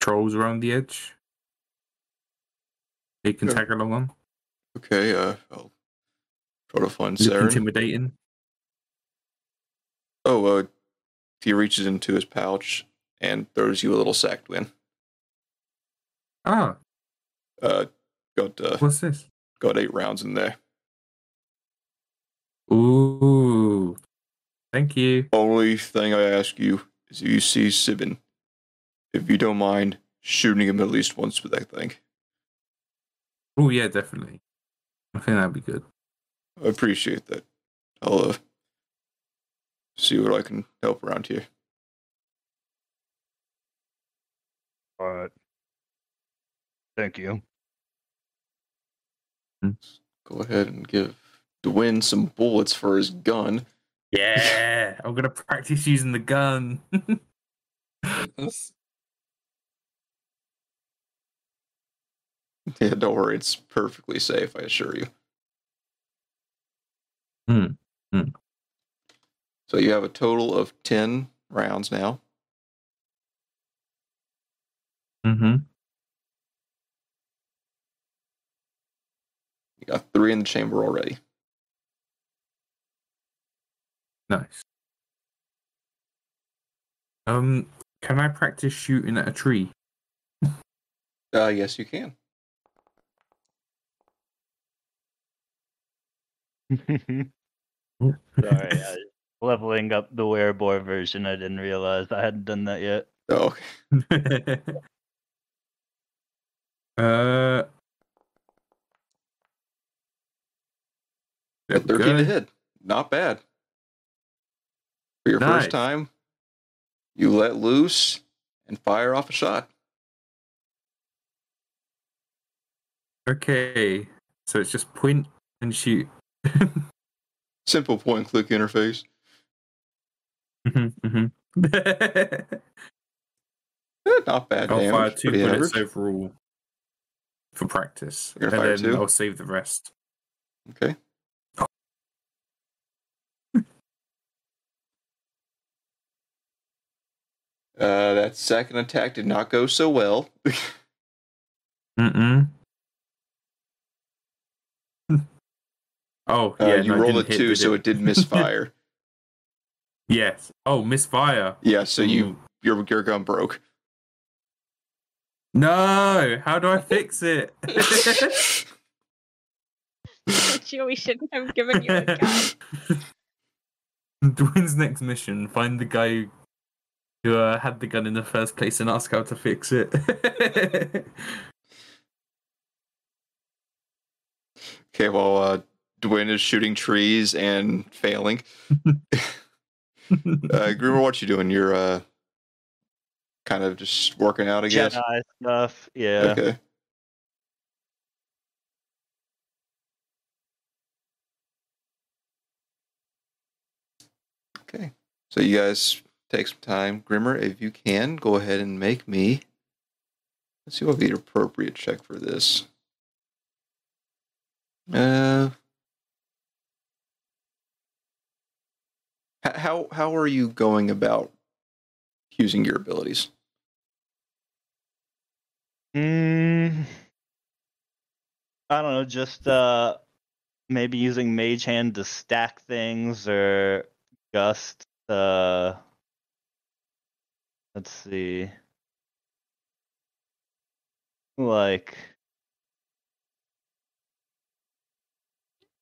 trolls around the edge? They can tag along on. Okay, I'll try to find Saren. Intimidating. Oh, he reaches into his pouch and throws you a little sack, Dwin. Ah. What's this? Got 8 rounds in there. Ooh. Thank you. Only thing I ask you is if you see Sibin, if you don't mind shooting him at least once with that thing. Oh yeah, definitely. I think that'd be good. I appreciate that. I'll see what I can help around here. All right. Thank you. Let's go ahead and give Dwayne some bullets for his gun. Yeah, I'm gonna practice using the gun. Yeah, don't worry, it's perfectly safe, I assure you. So you have a total of 10 rounds now. You got 3 in the chamber already. Nice. Can I practice shooting at a tree? Yes, you can. Sorry, leveling up the werebore version. I didn't realize I hadn't done that yet. Oh. At 13 to hit. Not bad. For your first time, you let loose and fire off a shot. Okay, so it's just point and shoot. Simple point and click interface. Not bad. I'll fire 2 bullets overall for practice, and then I'll save the rest. Okay. That second attack did not go so well. Oh, yeah. You rolled a 2, so it did misfire. Yes. Oh, misfire. Yeah, so your gun broke. No! How do I fix it? Sure, we shouldn't have given you a gun. Dwayne's next mission, find the guy who had the gun in the first place and ask how to fix it. Okay, well, Dwayne is shooting trees and failing. Groomer, what you doing? You're kind of just working out, I guess. Jedi stuff, yeah. Okay. Okay. So you guys take some time. Grimmer, if you can, go ahead and make me. Let's see what would be an appropriate check for this. How are you going about using your abilities? I don't know, just maybe using Mage Hand to stack things, or Gust. Let's see. Like,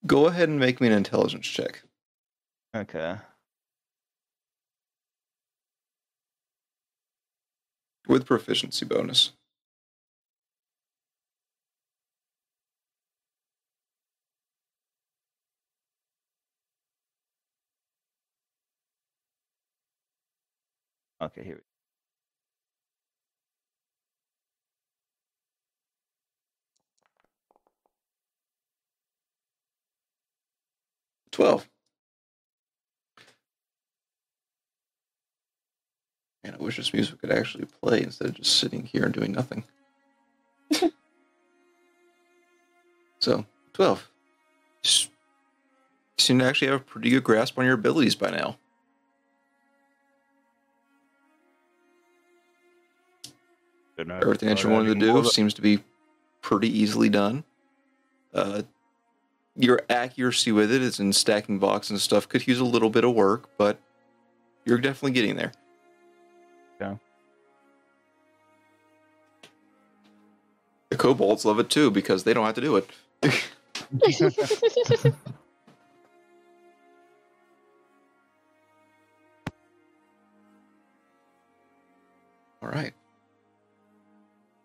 go ahead and make me an intelligence check. Okay. With proficiency bonus. Okay, here we go. Man, I wish this music could actually play instead of just sitting here and doing nothing. So, 12. You seem to actually have a pretty good grasp on your abilities by now. Everything that you wanted to do seems to be pretty easily done. Your accuracy with it is in stacking boxes and stuff. Could use a little bit of work, but you're definitely getting there. Yeah. The kobolds love it too, because they don't have to do it. All right.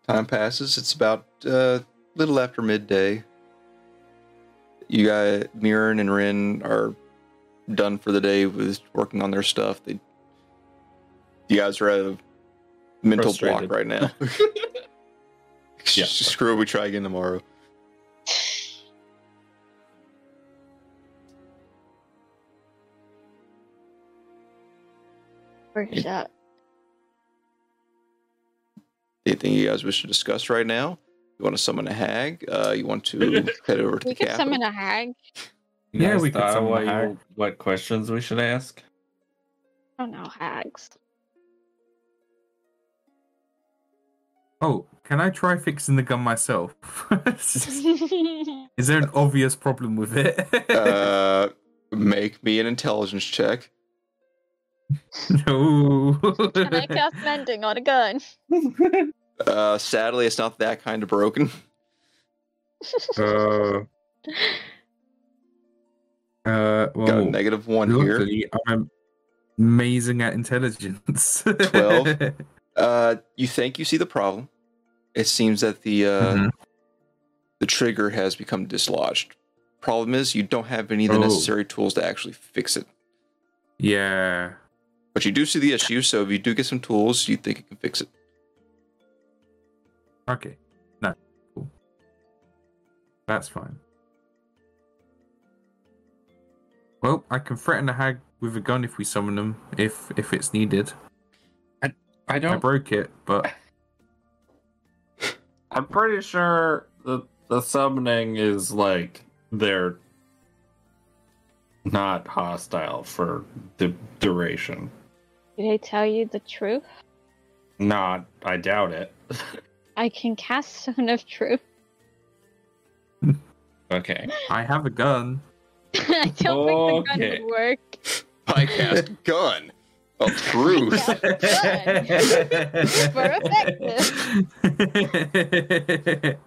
Time passes. It's about a little after midday. You guys, Mirren and Rin, are done for the day with working on their stuff. You guys are at a mental block right now. Yeah. Screw it, we try again tomorrow. Workshop. Anything you guys wish to discuss right now? You want to summon a hag? You want to head over to the capital? Summon a hag? Yeah, we could summon a hag. What questions we should ask? I don't know, hags. Oh, can I try fixing the gun myself? Is there an obvious problem with it? Make me an intelligence check. No. Can I cast mending on a gun? Sadly, it's not that kind of broken. Well, got a -1 luckily, here. I'm amazing at intelligence. 12. You think you see the problem. It seems that the trigger has become dislodged. Problem is, you don't have any of the necessary tools to actually fix it. Yeah. But you do see the issue, so if you do get some tools, you think you can fix it. Okay. No. Cool. That's fine. Well, I can threaten a hag with a gun if we summon them, if it's needed. I broke it, but... I'm pretty sure the summoning is, like, they're not hostile for the duration. Did I tell you the truth? Nah, I doubt it. I can cast Stone of Truth. Okay. I have a gun. I don't think the gun would work. I cast gun. Of truth. Super effective.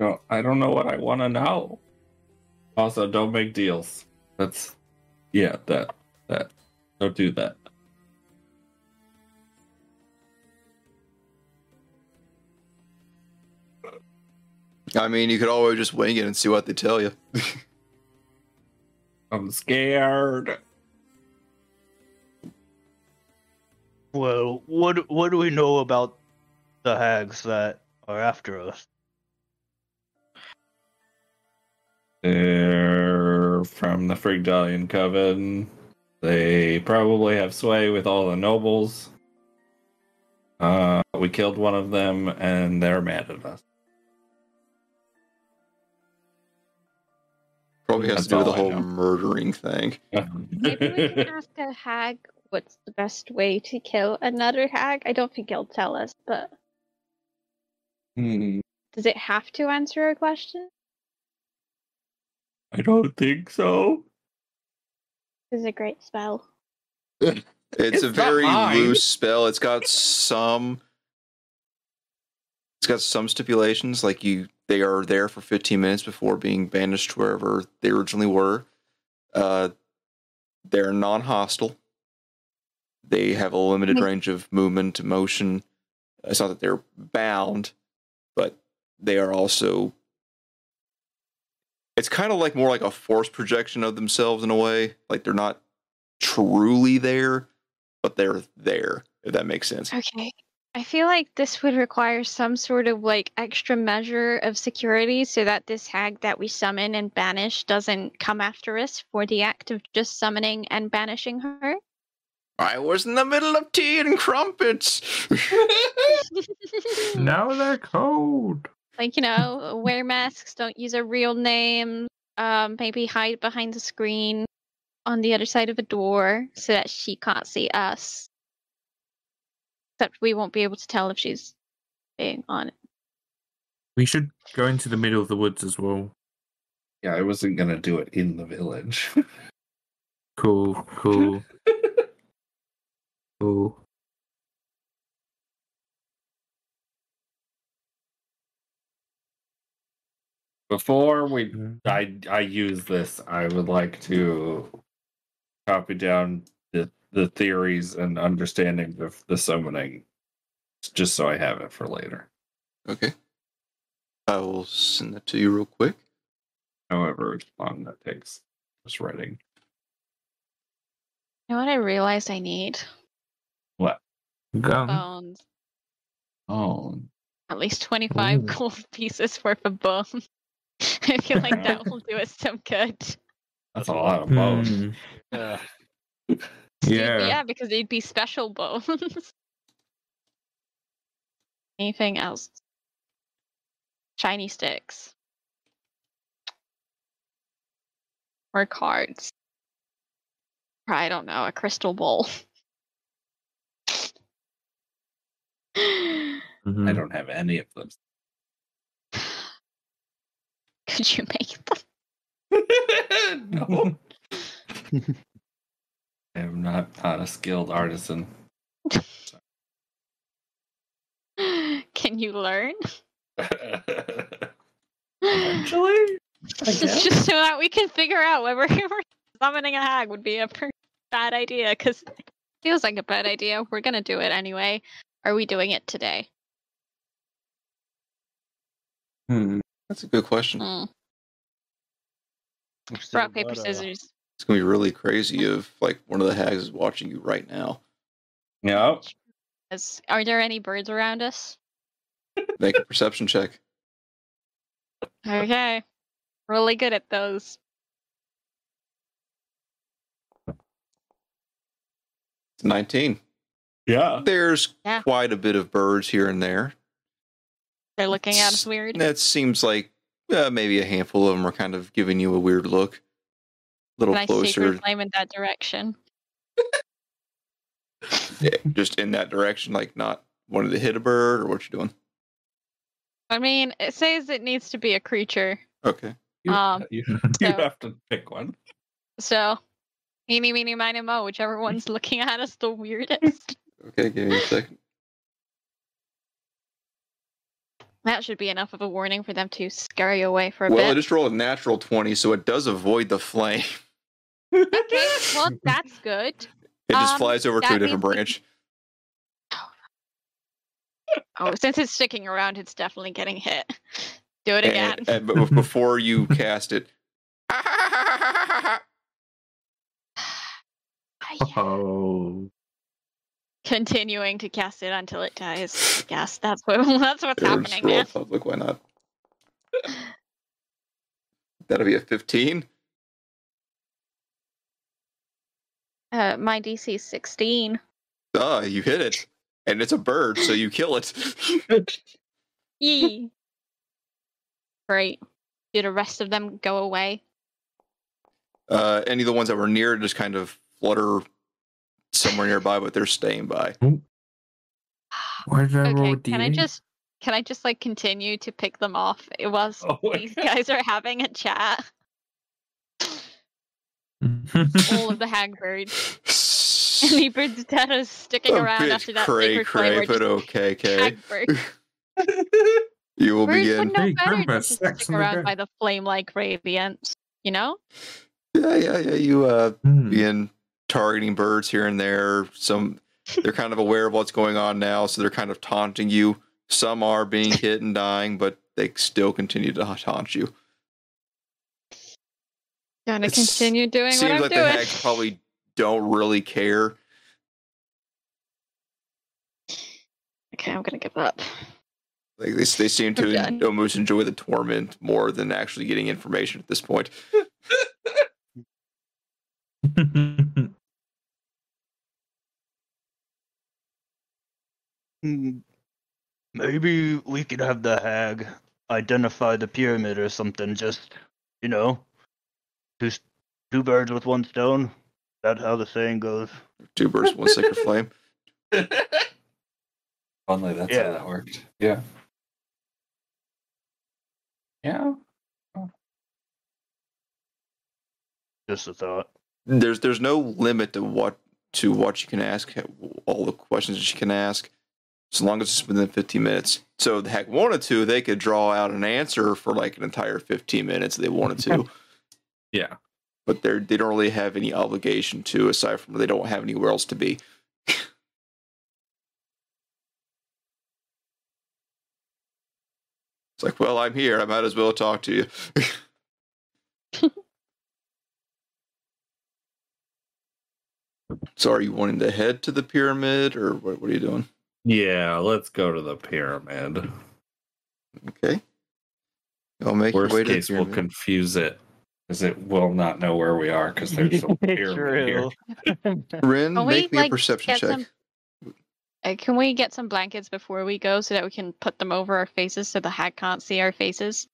No, I don't know what I want to know. Also, don't make deals. That's, yeah, that. Don't do that. I mean, you could always just wing it and see what they tell you. I'm scared. Well, what do we know about the hags that are after us? They're from the Frigdalian Coven. They probably have sway with all the nobles. We killed one of them, and they're mad at us. Probably has to do with the whole murdering thing. Maybe we can ask a hag what's the best way to kill another hag. I don't think he'll tell us, but... Does it have to answer a question? I don't think so. This is a great spell. It's a very loose spell. It's got some... It's got some stipulations, like they are there for 15 minutes before being banished wherever they originally were. They're non-hostile. They have a limited range of movement, motion. It's not that they're bound, but they are also... It's kind of like more like a force projection of themselves in a way. Like they're not truly there, but they're there, if that makes sense. Okay. I feel like this would require some sort of like extra measure of security so that this hag that we summon and banish doesn't come after us for the act of just summoning and banishing her. I was in the middle of tea and crumpets. Now they're cold. Like, you know, wear masks, don't use a real name, maybe hide behind the screen on the other side of a door so that she can't see us. Except we won't be able to tell if she's being on it. We should go into the middle of the woods as well. Yeah, I wasn't going to do it in the village. Cool. Cool. Before I use this, I would like to copy down the theories and understanding of the summoning, just so I have it for later. Okay. I will send that to you real quick. however long that takes. Just writing. You know what I realized I need? What? Bones. Oh. At least 25 gold pieces worth of bone. I feel like that will do us some good. That's a lot of bones. Yeah. Yeah, because they'd be special bones. Anything else? Shiny sticks. Or cards. Or I don't know, a crystal bowl. I don't have any of them. Could you make them? No. I am not a skilled artisan. Can you learn? Eventually? Just so that we can figure out whether summoning a hag would be a bad idea, because it feels like a bad idea. We're going to do it anyway. Are we doing it today? That's a good question. Rock, paper, scissors. It's going to be really crazy if, like, one of the hags is watching you right now. Yeah. Are there any birds around us? Make a perception check. Okay. Really good at those. It's 19. Yeah. There's quite a bit of birds here and there. They're looking at us weird. That seems like maybe a handful of them are kind of giving you a weird look. A little closer. Secret flame in that direction. Yeah, just in that direction, like not wanting to hit a bird, or what you doing? I mean, it says it needs to be a creature. Okay. You have to pick one. So, eeny, meeny, miny, mo, whichever one's looking at us the weirdest. Okay, give me a second. That should be enough of a warning for them to scurry away for a bit. Well, I just rolled a natural 20, so it does avoid the flame. Okay, well, that's good. It just flies over to a different branch. Oh, since it's sticking around, it's definitely getting hit. Do it again. But before you cast it. Oh. Continuing to cast it until it dies. Yes, that's what's happening now. Public, why not? That'll be a 15. My DC is 16. You hit it. And it's a bird, so you kill it. Yee. Great. Do the rest of them go away? Any of the ones that were near just kind of flutter somewhere nearby, but they're staying by. Okay, can I just like continue to pick them off? It was these guys are having a chat. All of the hag birds. Any birds that are sticking around after that sacred flame. Hag bird. You will begin. Birds would know better to stick around by the flame-like radiance. You know? Yeah. You begin targeting birds here and there. Some they're kind of aware of what's going on now, so they're kind of taunting you. Some are being hit and dying, but they still continue to taunt you. Gonna continue doing what I'm doing. Seems like the hags probably don't really care. Okay, I'm gonna give up. Like they seem to almost enjoy the torment more than actually getting information at this point. Maybe we could have the hag identify the pyramid or something. Just, you know, two birds with one stone. That's how the saying goes. Two birds, one sacred flame. Only that's how that worked. Yeah. Yeah. Oh. Just a thought. There's no limit to what you can ask. All the questions that you can ask, as long as it's within 15 minutes. So if the heck wanted to, they could draw out an answer for like an entire 15 minutes if they wanted to. Yeah. But they don't really have any obligation to, aside from they don't have anywhere else to be. It's like, well, I'm here. I might as well talk to you. So are you wanting to head to the pyramid, or what are you doing? Yeah, let's go to the pyramid. Okay. I'll make your way to the pyramid. Worst case, we'll confuse it, because it will not know where we are, because there's no pyramid here. Rin, make me a perception check. Can we get some blankets before we go, so that we can put them over our faces, so the hat can't see our faces?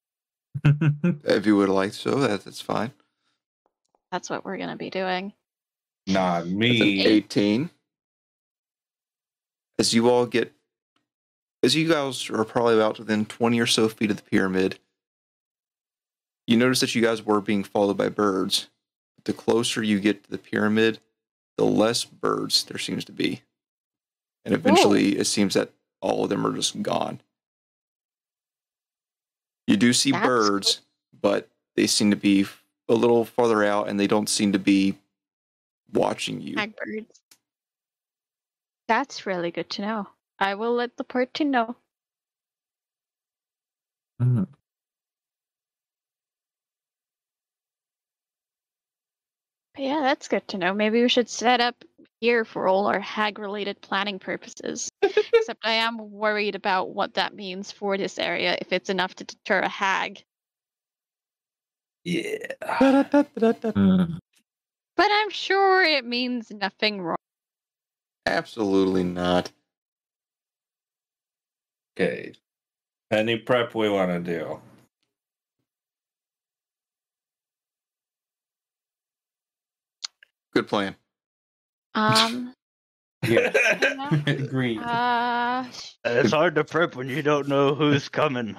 If you would like so, that's fine. That's what we're going to be doing. Not me. That's an 18. As you guys are probably about within 20 or so feet of the pyramid, you notice that you guys were being followed by birds. The closer you get to the pyramid, the less birds there seems to be. And eventually, it seems that all of them are just gone. You do see birds, but they seem to be a little farther out, and they don't seem to be watching you. Blackbirds. That's really good to know. I will let the party know. Mm. But yeah, that's good to know. Maybe we should set up here for all our hag-related planning purposes. Except I am worried about what that means for this area, if it's enough to deter a hag. Yeah. But I'm sure it means nothing wrong. Absolutely not. Okay. Any prep we want to do? Good plan. Yeah. Agreed. It's hard to prep when you don't know who's coming.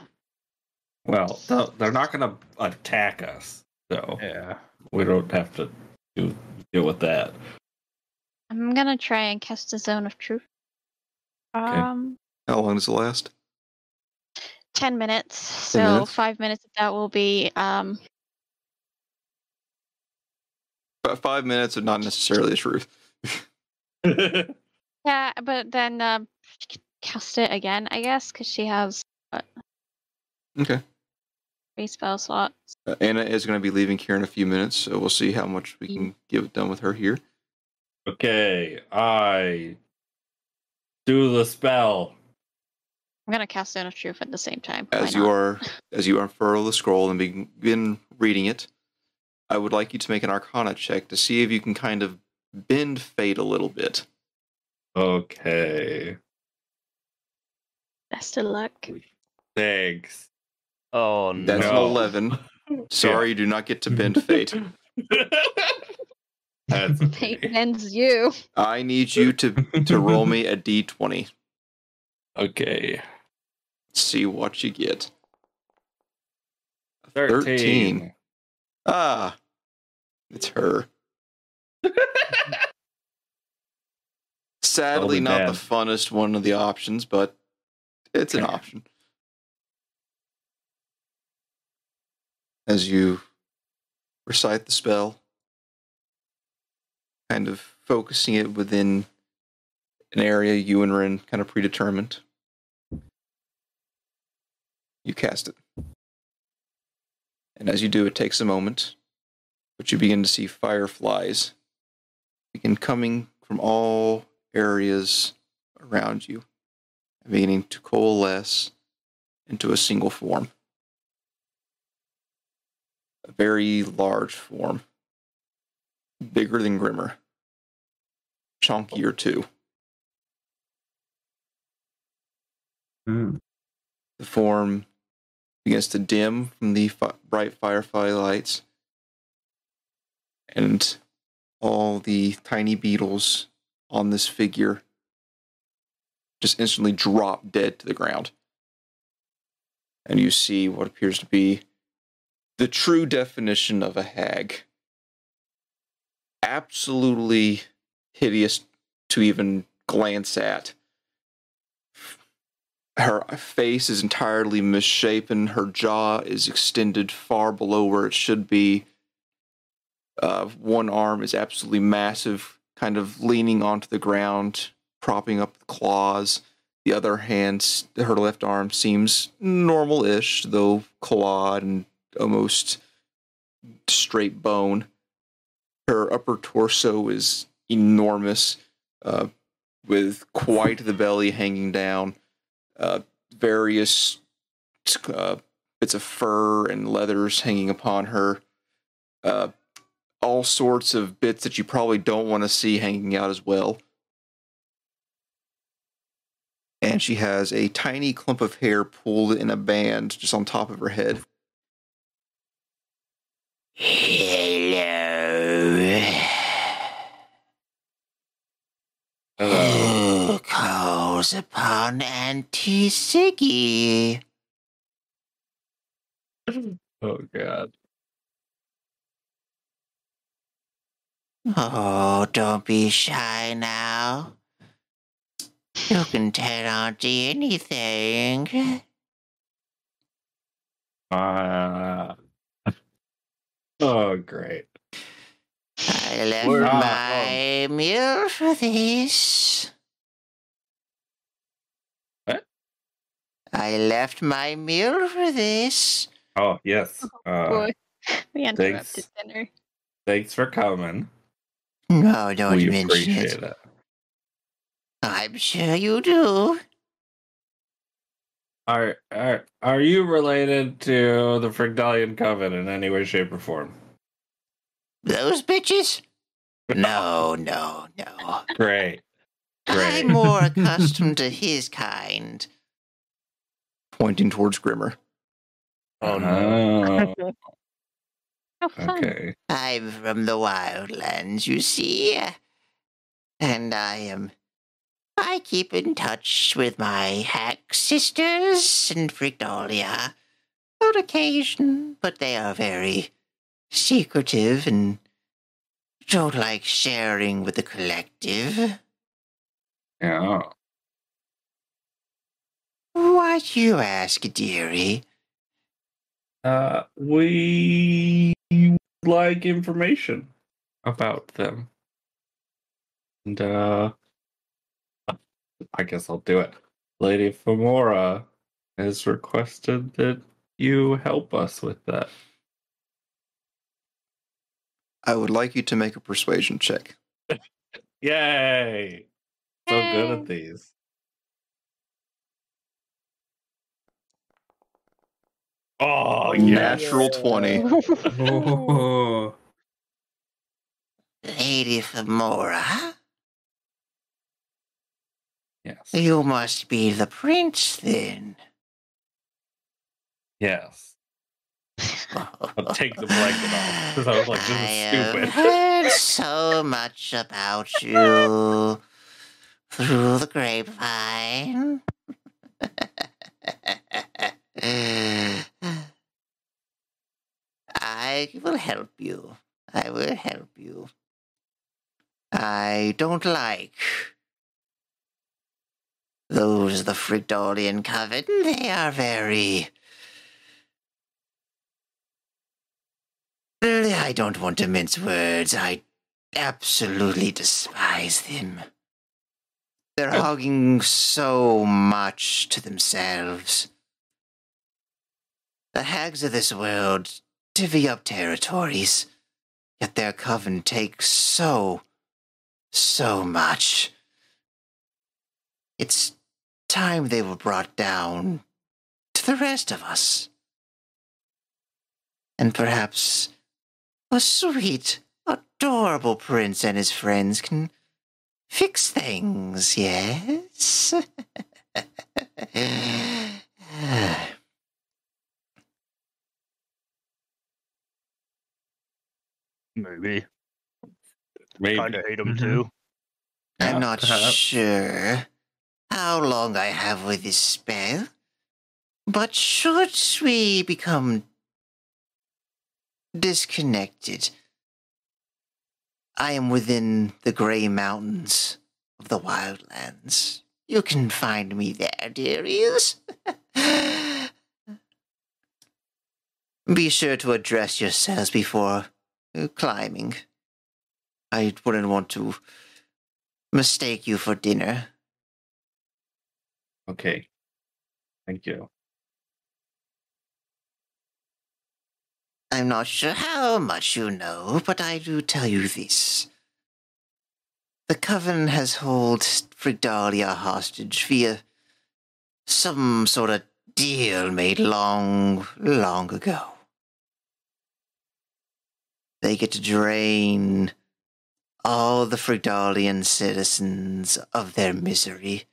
Well, they're not going to attack us, so yeah, we don't have to deal with that. I'm going to try and cast a Zone of Truth. How long does it last? 10 minutes. So 10 minutes? 5 minutes of that will be... 5 minutes of not necessarily the truth. Yeah, but then she could cast it again, I guess, because she has... Okay. Three spell slots. Anna is going to be leaving here in a few minutes, so we'll see how much we can get done with her here. Okay, I do the spell. I'm going to cast Zone of Truth at the same time. As you unfurl the scroll and begin reading it, I would like you to make an Arcana check to see if you can kind of bend fate a little bit. Okay. Best of luck. Thanks. Oh, no. That's an 11. Sorry, you do not get to bend fate. That's okay. Fate bends you. I need you to roll me a d20. Okay. See what you get. 13. Ah, it's her. Sadly, not the funnest one of the options, but it's an option. As you recite the spell, kind of focusing it within an area you and Rin kind of predetermined, you cast it. And as you do, it takes a moment, but you begin to see fireflies begin coming from all areas around you, beginning to coalesce into a single form. A very large form, bigger than Grimmer, chunkier too. Mm. The form begins to dim from the bright firefly lights, and all the tiny beetles on this figure just instantly drop dead to the ground. And you see what appears to be the true definition of a hag. Absolutely hideous to even glance at. Her face is entirely misshapen. Her jaw is extended far below where it should be. One arm is absolutely massive, kind of leaning onto the ground, propping up the claws. The other hand, her left arm, seems normal-ish, though clawed and almost straight bone. Her upper torso is enormous, with quite the belly hanging down, various bits of fur and leathers hanging upon her, all sorts of bits that you probably don't want to see hanging out as well. And she has a tiny clump of hair pulled in a band just on top of her head. Hello. Who calls upon Auntie Siggy? Oh, God. Oh, don't be shy now. You can tell Auntie anything. Oh, great. I left my mule for this. What? I left my mule for this. Oh, yes. Oh, boy. We interrupted dinner. Thanks for coming. No, don't mention it. I'm sure you do. Are you related to the Frigdalian Coven in any way, shape, or form? Those bitches? No, no, no. Great. I'm more accustomed to his kind. Pointing towards Grimmer. Oh, no. Okay. I'm from the wildlands, you see. And I keep in touch with my hack sisters in Frigdalia on occasion, but they are very secretive and don't like sharing with the collective. Yeah. Why do you ask, dearie? We would like information about them. And, I guess I'll do it. Lady Fomora has requested that you help us with that. I would like you to make a persuasion check. Yay! So good at these. Oh, yes. Natural 20. Oh. Lady Fomora? Yes. You must be the prince, then. Yes. I'll take the blanket off, because I was like, this is stupid. I have heard so much about you through the grapevine. I will help you. I will help you. I don't like those of the Frigdalian Coven. They are very... I don't want to mince words. I absolutely despise them. They're hogging so much to themselves. The hags of this world divvy up territories, yet their coven takes so much. It's time they were brought down to the rest of us. And perhaps a sweet, adorable prince and his friends can fix things, yes? Maybe. Kinda hate him too. I'm not sure how long I have with this spell, but should we become disconnected, I am within the grey mountains of the wildlands. You can find me there, dearies. Be sure to address yourselves before climbing. I wouldn't want to mistake you for dinner. Okay. Thank you. I'm not sure how much you know, but I do tell you this. The Coven has held Frigdalia hostage via some sort of deal made long ago. They get to drain all the Frigdalian citizens of their misery,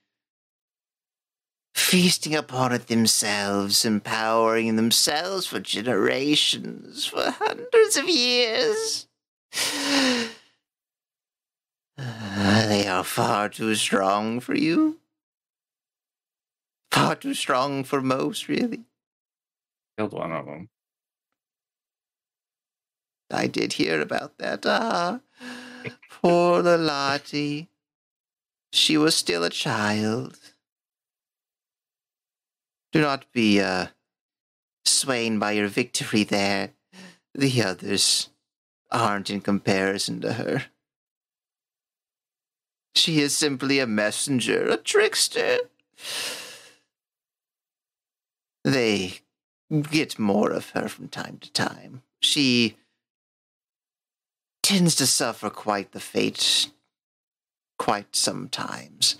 feasting upon it themselves, empowering themselves for generations, for hundreds of years. They are far too strong for you. Far too strong for most, really. Killed one of them. I did hear about that. Ah, poor Lilati. She was still a child. Do not be swayed by your victory there. The others aren't in comparison to her. She is simply a messenger, a trickster. They get more of her from time to time. She tends to suffer quite the fate, quite sometimes.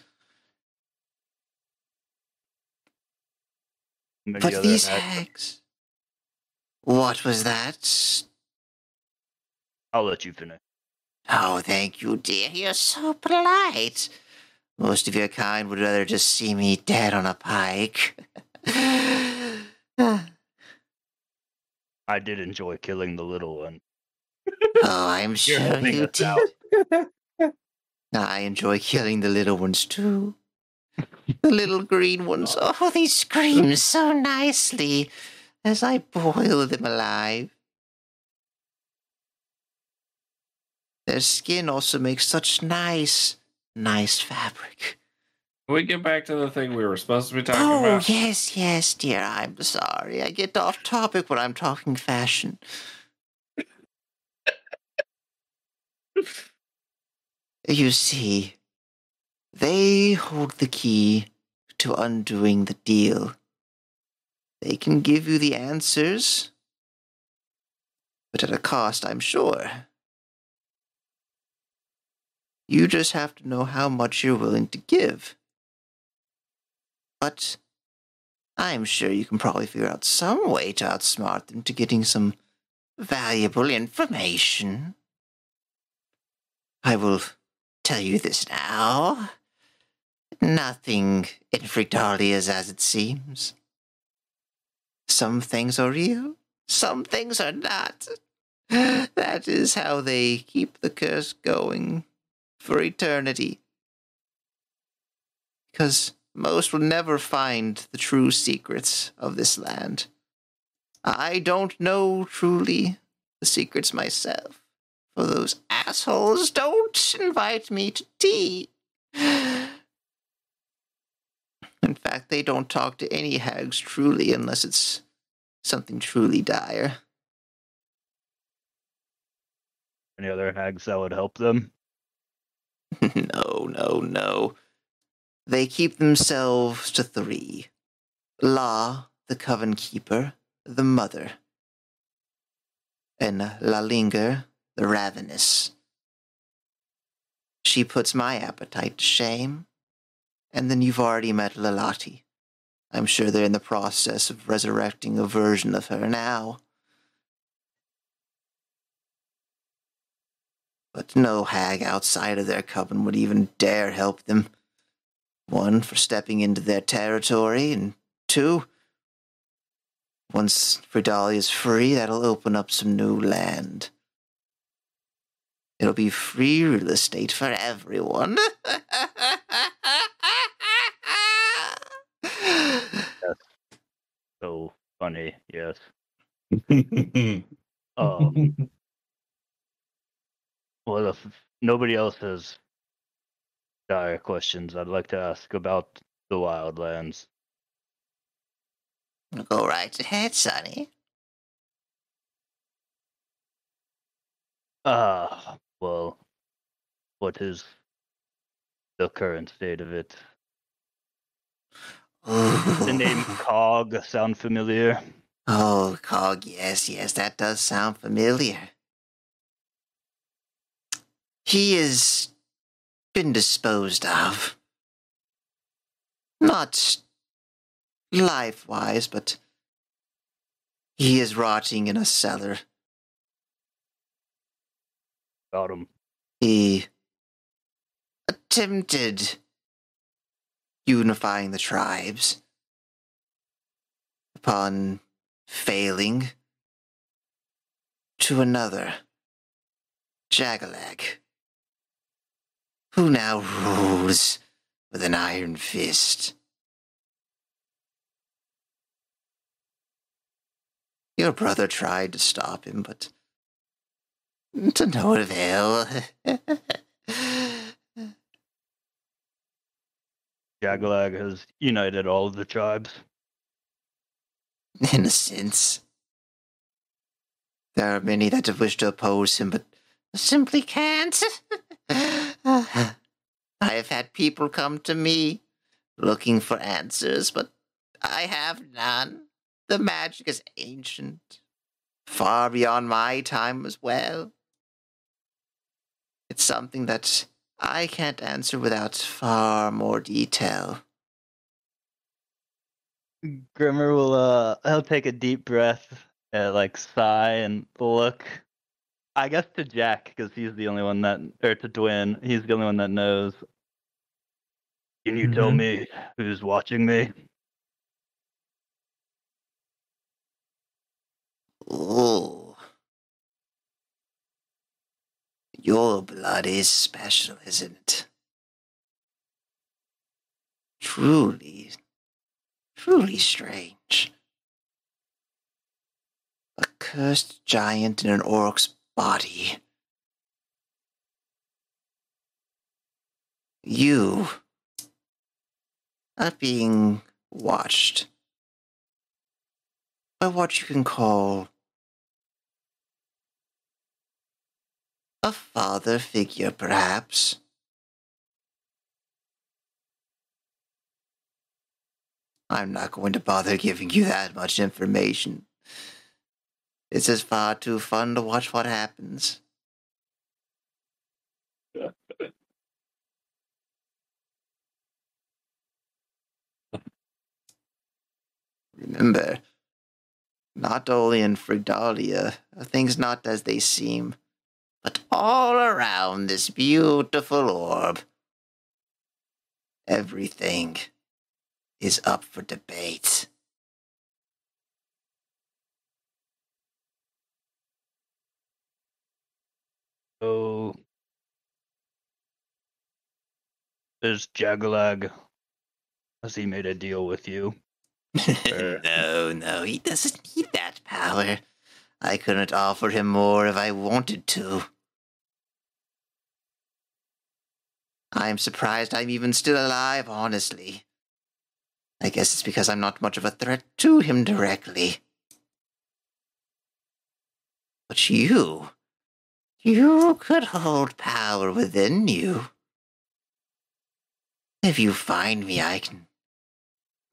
But these hags... What was that? I'll let you finish. Oh, thank you, dear. You're so polite. Most of your kind would rather just see me dead on a pike. I did enjoy killing the little one. Oh, I'm sure you did. I enjoy killing the little ones, too. The little green ones. Oh, they scream so nicely as I boil them alive. Their skin also makes such nice fabric. Can we get back to the thing we were supposed to be talking about? Oh, yes, dear. I'm sorry. I get off topic when I'm talking fashion. You see, they hold the key to undoing the deal. They can give you the answers, but at a cost, I'm sure. You just have to know how much you're willing to give. But I'm sure you can probably figure out some way to outsmart them to getting some valuable information. I will tell you this now. Nothing in Frigdalia is as it seems. Some things are real, some things are not. That is how they keep the curse going for eternity. Because most will never find the true secrets of this land. I don't know truly the secrets myself. For those assholes don't invite me to tea. In fact, they don't talk to any hags truly unless it's something truly dire. Any other hags that would help them? No. They keep themselves to three. La, the Coven Keeper, the Mother. And Lalinger, the Ravenous. She puts my appetite to shame. And then you've already met Lilati. I'm sure they're in the process of resurrecting a version of her now. But no hag outside of their coven would even dare help them. One, for stepping into their territory, and two, once Frigdalia's free, that'll open up some new land. It'll be free real estate for everyone. Yes. So funny, yes. Well, if nobody else has dire questions, I'd like to ask about the Wildlands. Go right ahead, Sonny. Well, what is the current state of it? Does the name Cog sound familiar? Oh, Cog, yes, that does sound familiar. He has been disposed of. Not life-wise, but he is rotting in a cellar. Got him. He attempted unifying the tribes. Upon failing, to another, Jagalag, who now rules with an iron fist. Your brother tried to stop him, but to no avail. Jagalag has united all of the tribes. In a sense. There are many that have wished to oppose him, but simply can't. I have had people come to me looking for answers, but I have none. The magic is ancient, far beyond my time as well. It's something that I can't answer without far more detail. Grimmer will, he'll take a deep breath, like, sigh, and look, I guess, to Jack, because he's the only one that, or to Dwayne, he's the only one that knows. Can you tell me who's watching me? Oh. Your blood is special, isn't it? Truly strange. A cursed giant in an orc's body. You are being watched by what you can call a father figure, perhaps. I'm not going to bother giving you that much information. It's just far too fun to watch what happens. Remember, not only in Frigdalia are things not as they seem, but all around this beautiful orb, everything is up for debate. So, is Jagalag, has he made a deal with you? No, he doesn't need that power. I couldn't offer him more if I wanted to. I'm surprised I'm even still alive, honestly. I guess it's because I'm not much of a threat to him directly. But you could hold power within you. If you find me, I can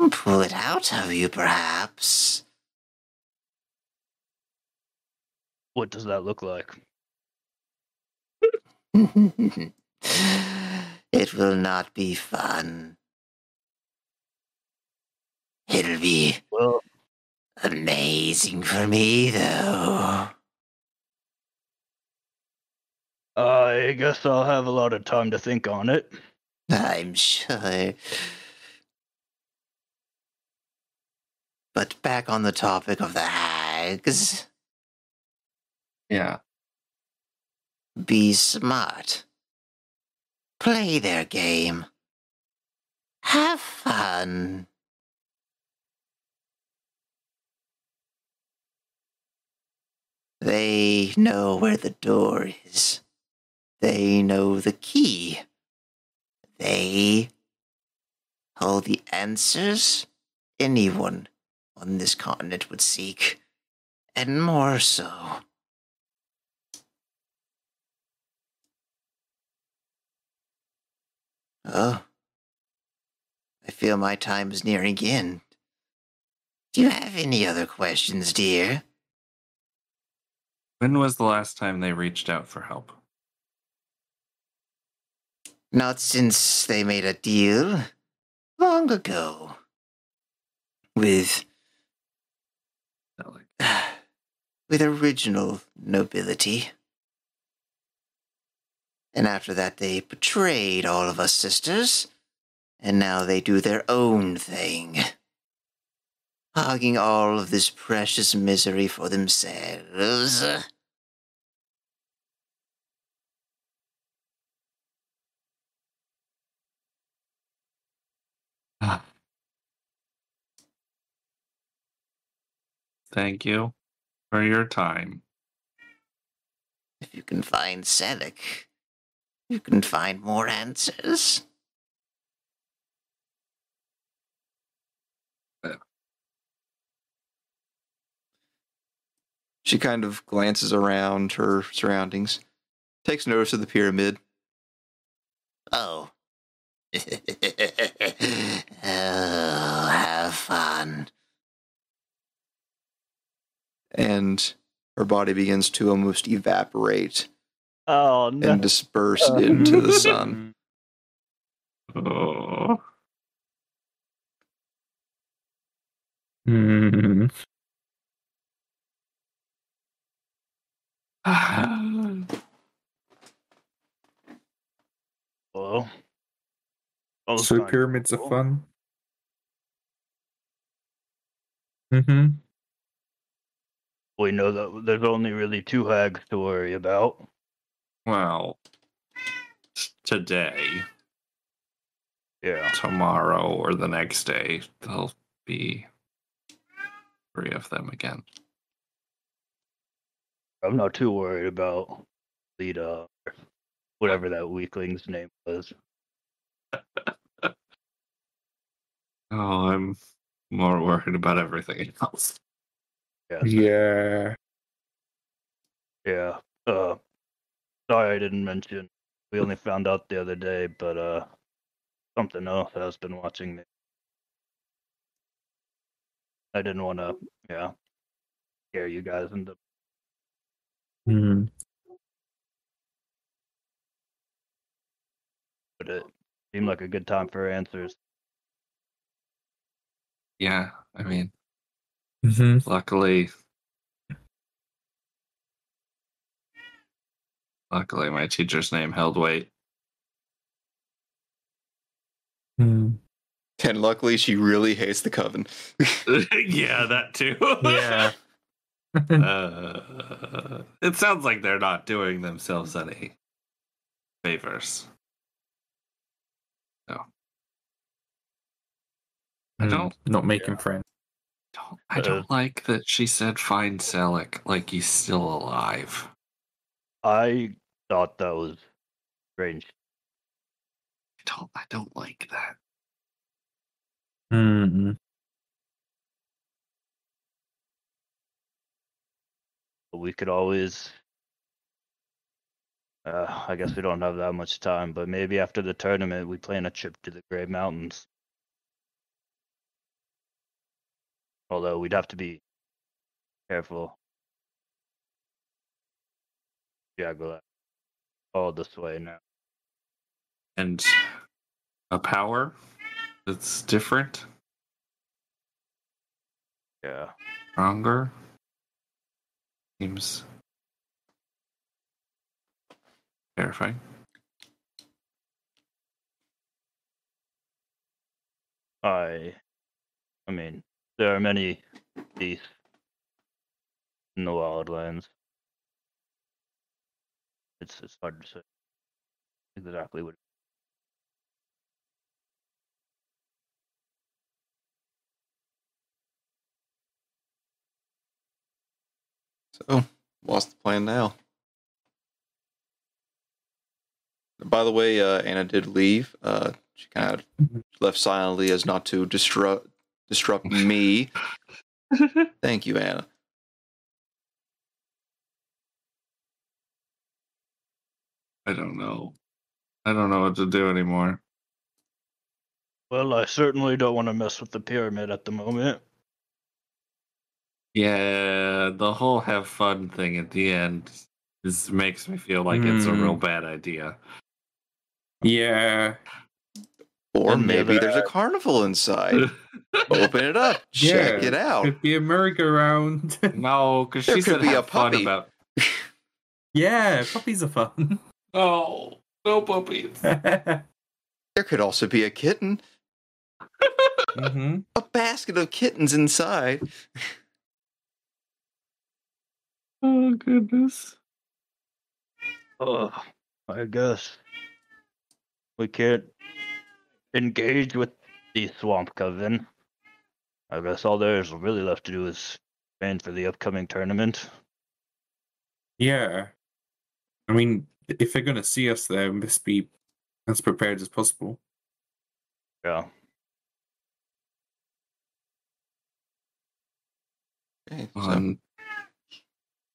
pull it out of you, perhaps. What does that look like? It will not be fun. It'll be amazing for me, though. I guess I'll have a lot of time to think on it. I'm sure. But back on the topic of the hags. Yeah. Be smart. Play their game. Have fun. They know where the door is. They know the key. They hold the answers anyone on this continent would seek, and more so. Oh, I feel my time is nearing end. Do you have any other questions, dear? When was the last time they reached out for help? Not since they made a deal long ago with original nobility. And after that, they betrayed all of us sisters, and now they do their own thing, hogging all of this precious misery for themselves. Thank you for your time. If you can find Selic, you can find more answers. She kind of glances around her surroundings, takes notice of the pyramid. Oh. Oh, have fun. And her body begins to almost evaporate. Oh, no. And dispersed into the sun. Oh. Mm. Hello. So pyramids are fun. Mm-hmm. We know that there's only really two hags to worry about. Well, today, yeah, tomorrow, or the next day, there'll be three of them again. I'm not too worried about Lita, or whatever that weakling's name was. Oh, I'm more worried about everything else. Yeah. Yeah. Sorry I didn't mention. We only found out the other day, but something else has been watching me. I didn't want to, yeah, scare you guys into. Mm-hmm. But it seemed like a good time for answers. Yeah, I mean, mm-hmm. Luckily, my teacher's name held weight. Mm. And luckily, she really hates the Coven. Yeah, that too. Yeah. It sounds like they're not doing themselves any favors. No. I don't... Not making friends. I don't like that she said find Selic like he's still alive. I thought that was strange. I don't like that. Mm-hmm. We could always... I guess we don't have that much time, but maybe after the tournament we plan a trip to the Grey Mountains. Although we'd have to be careful. Jagalag, all this way now. And a power that's different? Yeah. Stronger? Seems terrifying. I mean, there are many beasts in the wildlands. It's hard to say exactly what it is. So, what's the plan now? By the way, Anna did leave. She kind of left silently as not to disrupt me. Thank you, Anna. I don't know. I don't know what to do anymore. Well, I certainly don't want to mess with the pyramid at the moment. Yeah, the whole have fun thing at the end is, makes me feel like it's a real bad idea. Yeah. Or maybe there's a carnival inside. Open it up. Yeah. Check it out. Could be a merry-go-round. No, because she could be a puppy. About... Yeah, puppies are fun. Oh, no puppies. There could also be a kitten. A basket of kittens inside. Oh, goodness. Oh, I guess we can't engage with the Swamp Coven. I guess all there's really left to do is plan for the upcoming tournament. Yeah. I mean, if they're going to see us there, we must be as prepared as possible. Yeah. Okay, so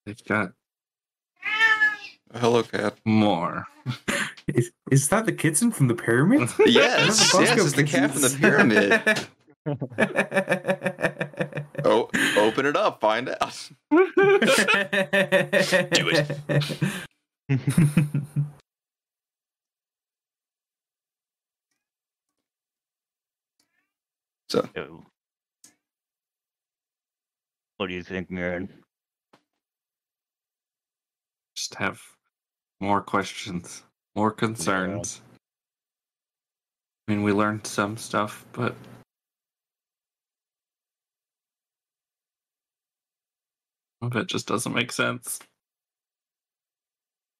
they've got... Hello, cat. More. Is that the kitten from the pyramid? Yes, yes, it's the cat from the pyramid. Oh, open it up, find out. Do it. So, what do you think, Mirren? Just have more questions, more concerns. Yeah. I mean, we learned some stuff, but some of it just doesn't make sense.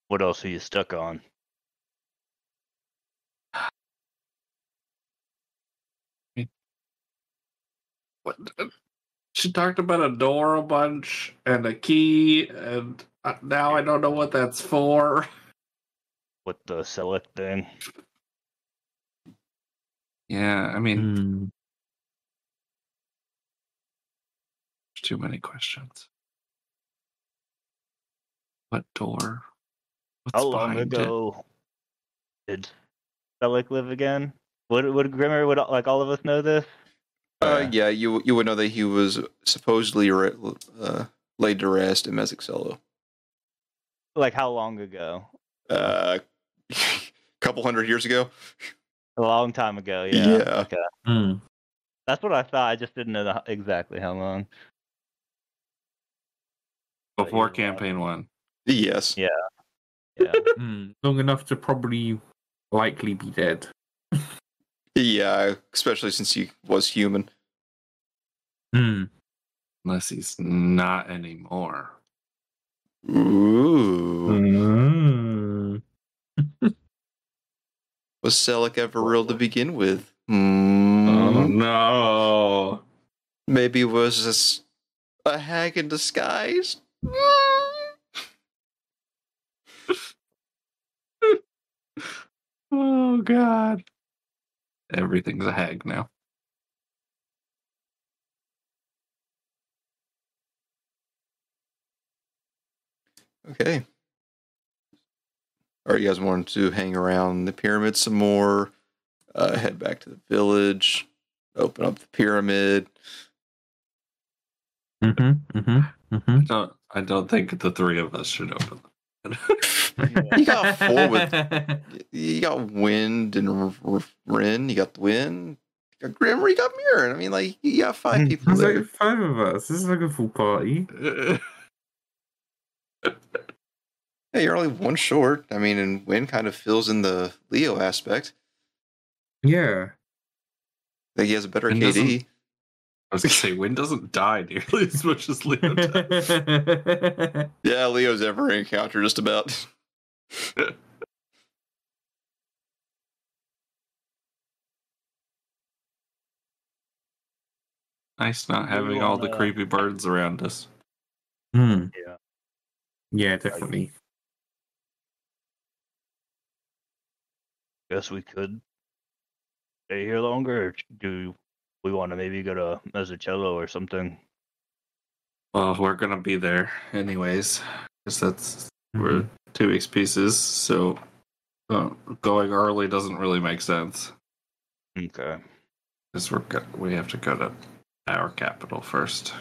What else are you stuck on? What? She talked about a door a bunch and a key, and now I don't know what that's for. What, the Selic thing? Yeah, I mean, there's too many questions. What door? What's how long ago did Selic live again? Would Grimmer, would like all of us know this? Yeah, you would know that he was supposedly laid to rest in Mezik Solo. Like how long ago? A couple hundred years ago. A long time ago, yeah. Yeah. Okay. That's what I thought. I just didn't know exactly how long. Before campaign one. Yes. Yeah. Yeah. Long enough to probably likely be dead. Yeah, especially since he was human. Unless he's not anymore. Ooh. Was Selic ever real to begin with? Oh, no. Maybe it was just a hag in disguise? Oh, God. Everything's a hag now. Okay. Alright, you guys want to hang around the pyramid some more? Head back to the village. Open up the pyramid. I don't think the three of us should open them. You got four with you got Wind and Rin. You got Wind, you got Grimmer, you got Mirren. I mean, like, you got five people. There's like five of us. This is like a full party. Yeah, you're only one short. I mean, and Wind kind of fills in the Leo aspect. Yeah, I think he has a better KD. I was going to say, Wynn doesn't die nearly as much as Leo does. Yeah, Leo's every encounter, just about. Nice not having all the creepy birds around us. Yeah. Yeah, definitely. Guess we could stay here longer, or do... We want to maybe go to Mezzocello or something. Well, we're going to be there anyways. Because that's we're 2 weeks pieces, so going early doesn't really make sense. Okay. Because we have to go to our capital first.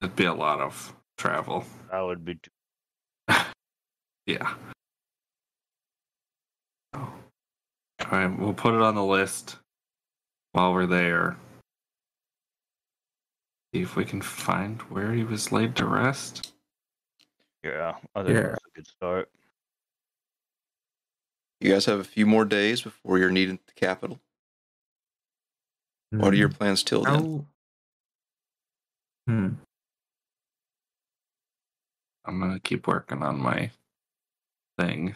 That'd be a lot of travel. That would be too. Yeah. All right, we'll put it on the list while we're there. See if we can find where he was laid to rest. Yeah, I think that's a good start. You guys have a few more days before you're needed at the capital. What are your plans till then? I'm going to keep working on my thing.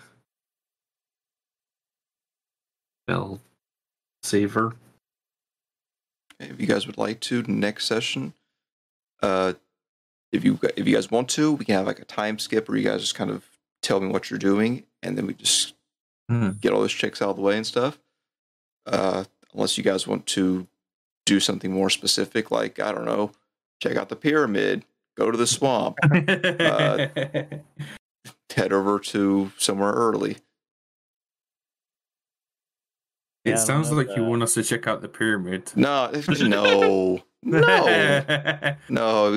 Bill Saver. If you guys would like to, next session, if you guys want to, we can have like a time skip where you guys just kind of tell me what you're doing, and then we just get all those checks out of the way and stuff. Unless you guys want to do something more specific, like, I don't know, check out the pyramid, go to the swamp, head over to somewhere early. It sounds like you want us to check out the pyramid. No, it'd be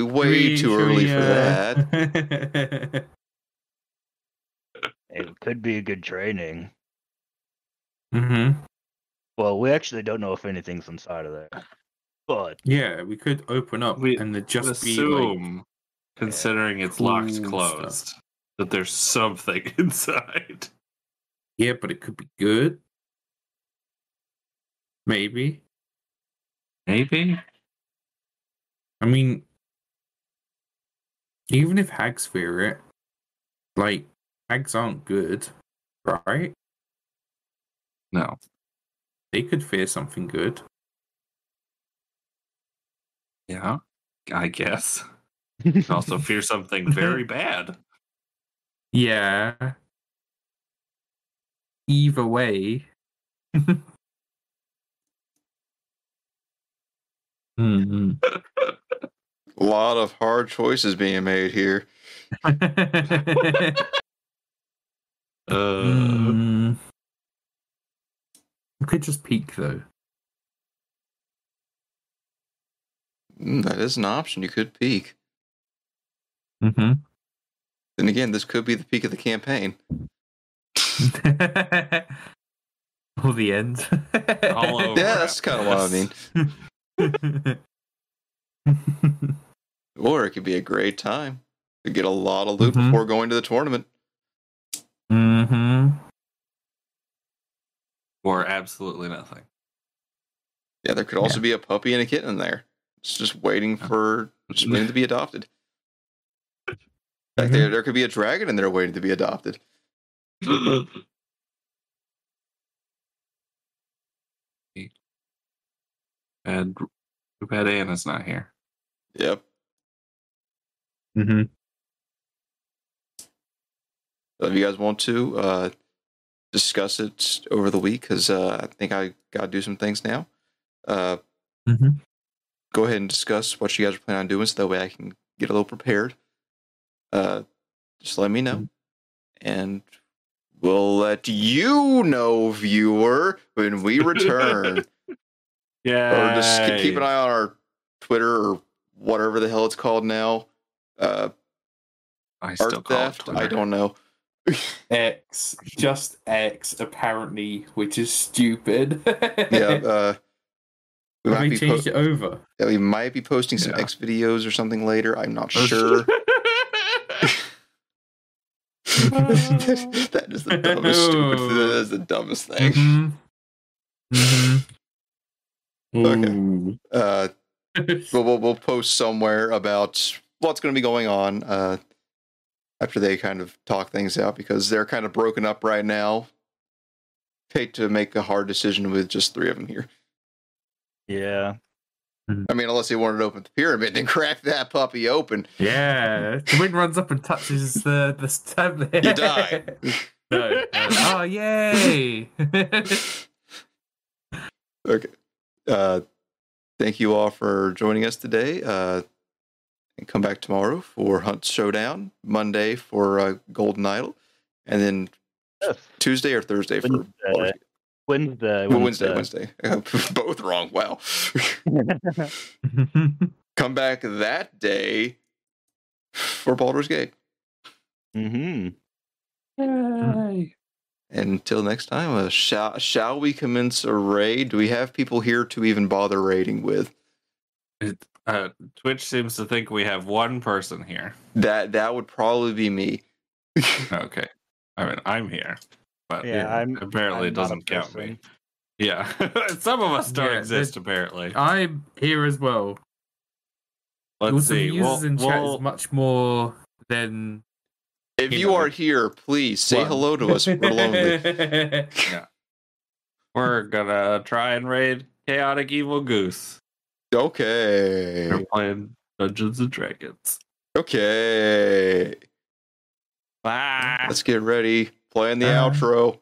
way too early for that. It could be a good training. Well, we actually don't know if anything's inside of there. But yeah, we could open up and it just assume, be like, considering it's locked closed, stuff. That there's something inside. Yeah, but it could be good. Maybe. I mean, even if hags fear it, like, hags aren't good, right? No. They could fear something good. Yeah, I guess. You can also fear something very bad. Yeah. Either way. A lot of hard choices being made here. We could just peek, though. That is an option. You could peek. Then again, this could be the peak of the campaign. Or the end. All over. Yeah, that's kind of what I mean. Or it could be a great time. You could get a lot of loot before going to the tournament. Or absolutely nothing. Yeah, there could also be a puppy and a kitten there. It's just waiting for to be adopted. Like there could be a dragon in there waiting to be adopted. And too bad Anna's not here. Yep. So if you guys want to discuss it over the week, because I think I gotta do some things now. Go ahead and discuss what you guys are planning on doing, so that way I can get a little prepared. Just let me know, and we'll let you know, viewer, when we return. Yeah, or just keep an eye on our Twitter or whatever the hell it's called now. I still call it Twitter. I don't know. X, just X, apparently, which is stupid. We changed it over. Yeah, we might be posting some X videos or something later. I'm not sure. That is the dumbest, stupid thing. That is the dumbest thing. Okay. We'll post somewhere about what's going to be going on after they kind of talk things out, because they're kind of broken up right now. Hate to make a hard decision with just three of them here. Yeah. I mean, unless they wanted to open the pyramid, then crack that puppy open. Yeah. The wind runs up and touches the tablet. You die. Oh, yay. Okay. Thank you all for joining us today. And come back tomorrow for Hunt Showdown, Monday for Golden Idol, and then Tuesday or Thursday for Wednesday. Both wrong. Wow. Come back that day for Baldur's Gate. Yay. Until next time, shall we commence a raid? Do we have people here to even bother raiding with? Twitch seems to think we have one person here. That would probably be me. Okay. I mean, I'm here, but yeah, apparently it doesn't count me. Yeah. Some of us don't exist, apparently. I'm here as well. Let's see. Users in chat is much more than... If you are here, please say hello to us. We're lonely. Yeah. We're gonna try and raid Chaotic Evil Goose. Okay. We're playing Dungeons and Dragons. Okay. Bye. Let's get ready. Playing the outro.